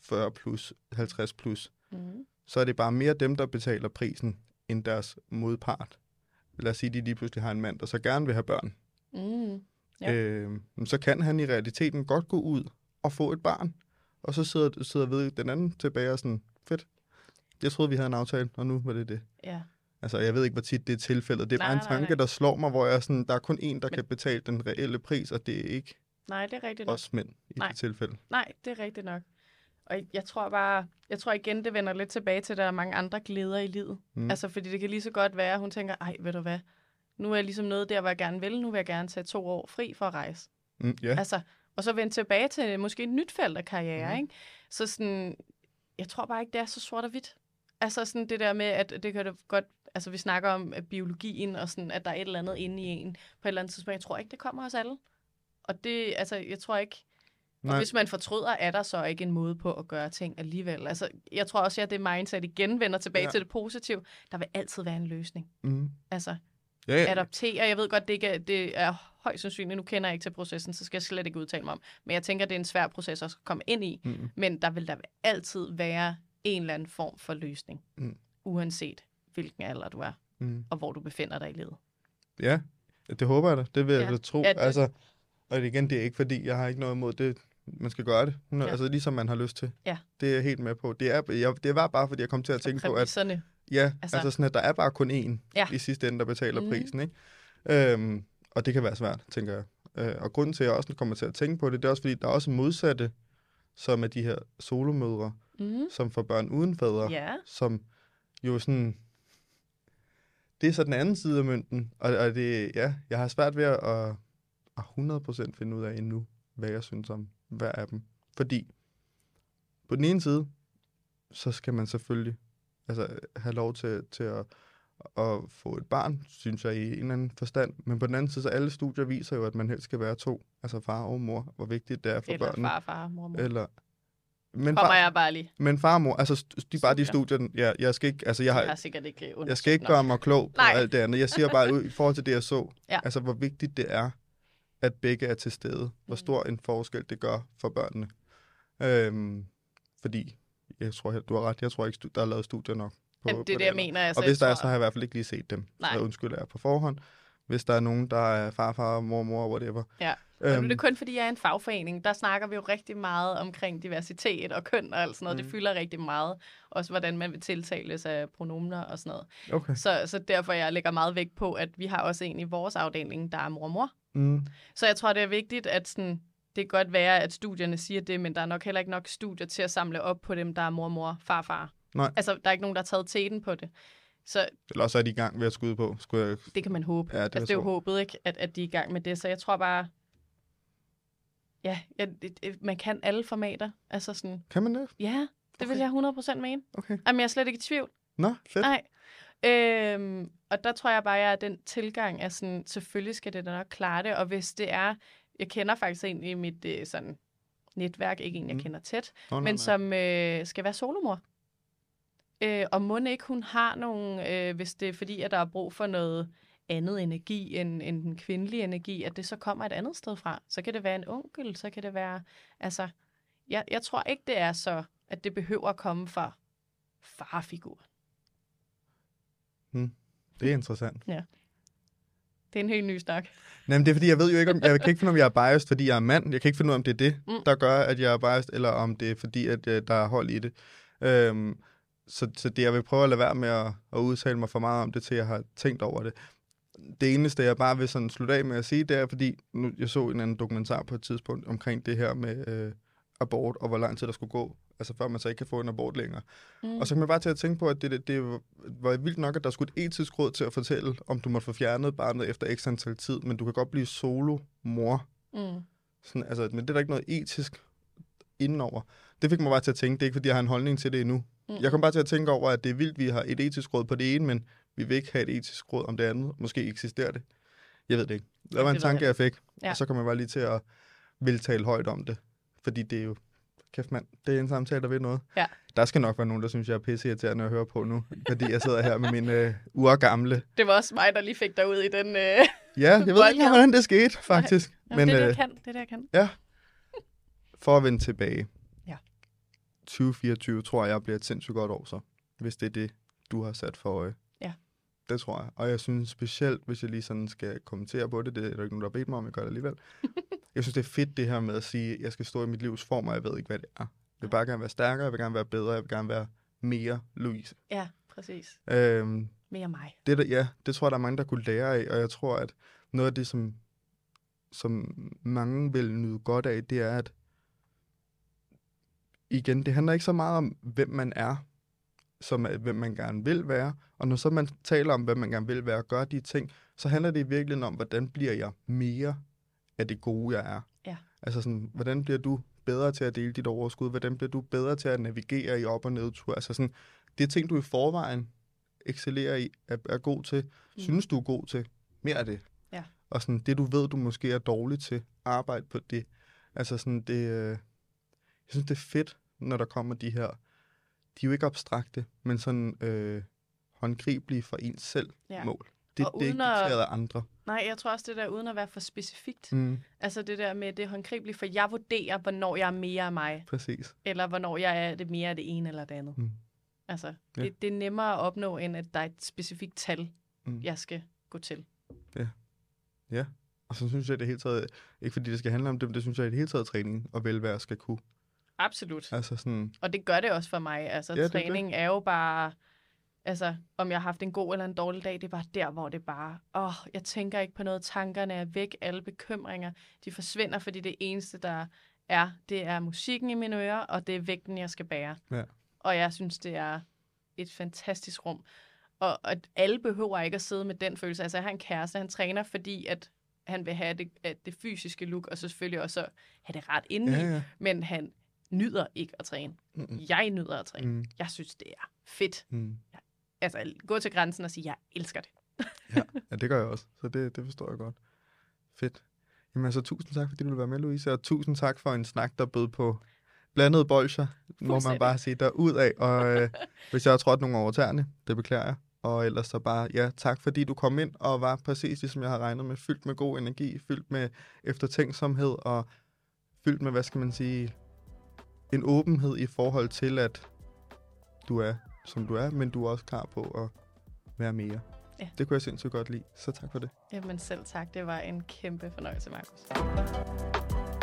fyrre plus, halvtreds plus, mm. så er det bare mere dem, der betaler prisen, end deres modpart. Lad os sige, at de lige pludselig har en mand, der så gerne vil have børn. Mm. Ja. Øh, så kan han i realiteten godt gå ud og få et barn, og så sidder, sidder ved den anden tilbage og sådan, fedt, jeg troede, vi havde en aftale, og nu var det det. Ja. Altså, jeg ved ikke, hvor tit det er tilfældet. Det er nej, bare en tanke, nej, nej. der slår mig, hvor jeg sådan, der er kun en, der men... kan betale den reelle pris, og det er ikke nej, det er rigtigt nok. Os mænd i nej. det tilfælde. Nej, det er rigtigt nok. Og jeg tror bare, jeg tror igen, det vender lidt tilbage til, at der er mange andre glæder i livet. Mm. Altså, fordi det kan lige så godt være, at hun tænker, ej, ved du hvad, nu er jeg ligesom noget der, hvor jeg gerne vil. Nu vil jeg gerne tage to år fri for at rejse. Mm, yeah. Altså, og så vende tilbage til måske et nyt felt af karriere, mm. ikke? Så sådan, jeg tror bare ikke, det er så sort og hvidt. Altså sådan det der med, at det kan det godt, altså vi snakker om biologien, og sådan, at der er et eller andet inde i en på et eller andet tidspunkt. Jeg tror ikke, det kommer os alle. Og det, altså, jeg tror ikke, og hvis man fortryder, er der så ikke en måde på at gøre ting alligevel. Altså, jeg tror også, at det mindset igen vender tilbage ja. til det positive. Der vil altid være en løsning. Mm. Altså, ja, ja. adoptere. Jeg ved godt, det, ikke er, det er højst sandsynligt. Nu kender jeg ikke til processen, så skal jeg slet ikke udtale mig om. Men jeg tænker, det er en svær proces at komme ind i. Mm. Men der vil der altid være en eller anden form for løsning. Mm. Uanset hvilken alder du er, mm. og hvor du befinder dig i livet. Ja, det håber jeg da. Det vil ja. jeg da tro. Ja, det... Altså, og igen, det er ikke fordi, jeg har ikke noget imod det. Man skal gøre det, hun er, ja. altså ligesom man har lyst til. Ja. Det er jeg helt med på. Det, er, jeg, det var bare, fordi jeg kom til at tænke på, at, ja, altså. Altså sådan, at der er bare kun én ja. i sidste ende, der betaler mm. prisen. Ikke? Øhm, og det kan være svært, tænker jeg. Øh, og grunden til, at jeg også kommer til at tænke på det, det er også, fordi der er også modsatte, som er de her solomødre, mm. som får børn uden fædre, yeah. som jo sådan... Det er så den anden side af mønten, og, og det, ja, jeg har svært ved at, at hundrede procent finde ud af endnu, hvad jeg synes om hver af dem. Fordi på den ene side, så skal man selvfølgelig altså, have lov til, til at, at få et barn, synes jeg, i en eller anden forstand. Men på den anden side, så alle studier viser jo, at man helst skal være to. Altså far og mor, hvor vigtigt det er for eller børnene. Far, far, mor, mor. Eller men far, jeg bare lige. Men far og mor, altså de, bare de studier, ja, jeg skal ikke, altså jeg har, jeg har sikkert ikke undersøgt jeg skal ikke gøre mig klog på alt det andet. Jeg siger bare i forhold til det, jeg så, ja. altså hvor vigtigt det er, at begge er til stede. Hvor stor en forskel det gør for børnene. Øhm, fordi, jeg tror, du har ret, jeg tror ikke, der er lavet studier nok. På, Jamen, det er det, jeg andet. mener. Altså, og hvis der er, så har jeg i hvert fald ikke lige set dem. Nej. Så undskyld jeg på forhånd. Hvis der er nogen, der er farfar, mormor, whatever. Ja, og øhm, nu er det kun, fordi jeg er en fagforening. Der snakker vi jo rigtig meget omkring diversitet og køn og alt sådan noget. Mm. Det fylder rigtig meget. Også hvordan man vil tiltales af pronomener og sådan noget. Okay. Så, så derfor jeg lægger meget vægt på, at vi har også en i vores afdeling, der er mormor. Mm. Så jeg tror, det er vigtigt, at sådan, det kan godt være, at studierne siger det, men der er nok heller ikke nok studier til at samle op på dem, der er mormor, farfar. Nej. Altså, der er ikke nogen, der har taget teten på det. Så, Eller også er de i gang ved at skyde på. Skulle jeg... Det kan man håbe. Ja, det, altså, det er jo håbet, ikke, at, at de er i gang med det. Så jeg tror bare, ja, jeg, det, man kan alle formater. Altså sådan, kan man det? Ja, det okay. vil jeg hundrede procent mene. Okay. Jamen, jeg er slet ikke i tvivl. Nå, fedt. Nej. Øhm, og der tror jeg bare, at jeg er den tilgang af sådan, selvfølgelig skal det da nok klare det, og hvis det er, jeg kender faktisk en i mit øh, sådan, netværk, ikke en jeg mm. kender tæt, oh, men nej, nej. som øh, skal være solomor. Øh, og mon ikke hun har nogen, øh, hvis det er fordi, at der er brug for noget andet energi end, end den kvindelige energi, at det så kommer et andet sted fra. Så kan det være en onkel, så kan det være, altså, jeg, jeg tror ikke det er så, at det behøver at komme fra farfiguren. Hmm. Det er interessant. Ja. Det er en helt ny snak. Nej, men det er fordi, jeg ved jo ikke, om, jeg kan ikke finde ud af, om jeg er biased, fordi jeg er mand. Jeg kan ikke finde ud af, om det er det, mm. der gør, at jeg er biased, eller om det er fordi, at der er hold i det. Øhm, så, så det, jeg vil prøve at lade være med at, at udtale mig for meget om det, til jeg har tænkt over det. Det eneste, jeg bare vil sådan slutte af med at sige, det er, fordi nu, jeg så en anden dokumentar på et tidspunkt omkring det her med øh, abort, og hvor lang tid der skulle gå. Altså før man så ikke kan få en abort længere. Mm. Og så kan man bare til at tænke på, at det, det, det var vildt nok, at der skulle et etisk råd til at fortælle, om du måtte få fjernet barnet efter x antal tid, men du kan godt blive solomor. Mm. Sådan, altså, men det er der ikke noget etisk indenover. Det fik mig bare til at tænke, det er ikke fordi, jeg har en holdning til det endnu. Mm. Jeg kom bare til at tænke over, at det er vildt, vi har et etisk råd på det ene, men vi vil ikke have et etisk råd om det andet. Måske eksisterer det. Jeg ved det ikke. Det var en tanke, jeg fik. Ja. Og så kom jeg bare lige til at ville tale højt om det. Fordi det er jo kæft mand, det er en samtale, der ved noget. Ja. Der skal nok være nogen, der synes, jeg er pisseirriterende at høre på nu, fordi jeg sidder her med min øh, urgamle. Det var også mig, der lige fik dig ud i den øh, ja, jeg ved ikke, hvordan det skete, faktisk. Nå, men, det er det, jeg kan. Det er det, jeg kan. Ja. For at vende tilbage. Ja. tyve fireogtyve tror jeg bliver et sindssygt godt år så, hvis det er det, du har sat for øje. Ja. Det tror jeg. Og jeg synes specielt, hvis jeg lige sådan skal kommentere på det, det er der ikke nogen, der har bedt mig om, jeg gør det alligevel. Jeg synes, det er fedt det her med at sige, at jeg skal stå i mit livs form, og jeg ved ikke, hvad det er. Jeg vil bare gerne være stærkere, jeg vil gerne være bedre, jeg vil gerne være mere Louise. Ja, præcis. Øhm, mere mig. Det der, ja, det tror jeg, der er mange, der kunne lære af, og jeg tror, at noget af det, som, som mange vil nyde godt af, det er, at igen, det handler ikke så meget om, hvem man er, som hvem man gerne vil være. Og når så man taler om, hvem man gerne vil være og gør de ting, så handler det i virkeligheden om, hvordan bliver jeg mere af det gode, jeg er. Ja. Altså sådan, hvordan bliver du bedre til at dele dit overskud? Hvordan bliver du bedre til at navigere i op- og nedtur? Altså sådan, det er ting, du i forvejen excellerer i, er, er god til, mm. synes du er god til, mere af det. Ja. Og sådan, det du ved, du måske er dårlig til, arbejde på det. Altså sådan, det, jeg synes, det er fedt, når der kommer de her, de er jo ikke abstrakte, men sådan øh, håndgribelige for ens selv ja. mål. Det, det er ikke dikteret af andre. Nej, jeg tror også det der, uden at være for specifikt. Mm. Altså det der med, det er håndgribeligt, for jeg vurderer, hvornår jeg er mere af mig. Præcis. Eller hvornår jeg er det mere af det ene eller det andet. Mm. Altså, ja. det, det er nemmere at opnå, end at der er et specifikt tal, mm. jeg skal gå til. Ja. Ja. Og så synes jeg, det hele taget, ikke fordi det skal handle om det, men det synes jeg, det hele taget træning og velvære skal kunne. Absolut. Altså sådan... Og det gør det også for mig. Altså ja, træning det er, det. er jo bare... Altså, om jeg har haft en god eller en dårlig dag, det er bare der, hvor det bare, åh, oh, jeg tænker ikke på noget, tankerne er væk, alle bekymringer, de forsvinder, fordi det eneste, der er, det er musikken i mine ører, og det er vægten, jeg skal bære. Ja. Og jeg synes, det er et fantastisk rum. Og, og alle behøver ikke at sidde med den følelse. Altså, jeg har en kæreste, han træner, fordi at han vil have det, det fysiske look, og så selvfølgelig også have det ret indeni, ja, ja. men han nyder ikke at træne. Mm-mm. Jeg nyder at træne. Mm. Jeg synes, det er fedt. Mm. Altså, gå til grænsen og sige, jeg elsker det. ja, ja, det gør jeg også. Så det, det forstår jeg godt. Fedt. Jamen altså, tusind tak, fordi du ville være med, Louise. Og tusind tak for en snak, der bød på blandede bolcher. Må man bare sige derudad. Og øh, hvis jeg har trådt nogle overtagerne, det beklager jeg. Og ellers så bare, ja, tak fordi du kom ind og var præcis ligesom jeg har regnet med. Fyldt med god energi, fyldt med eftertænksomhed og fyldt med, hvad skal man sige, en åbenhed i forhold til, at du er som du er, men du er også klar på at være mere. Ja. Det kunne jeg sindssygt godt lide, så tak for det. Jamen selv tak, det var en kæmpe fornøjelse, Markus.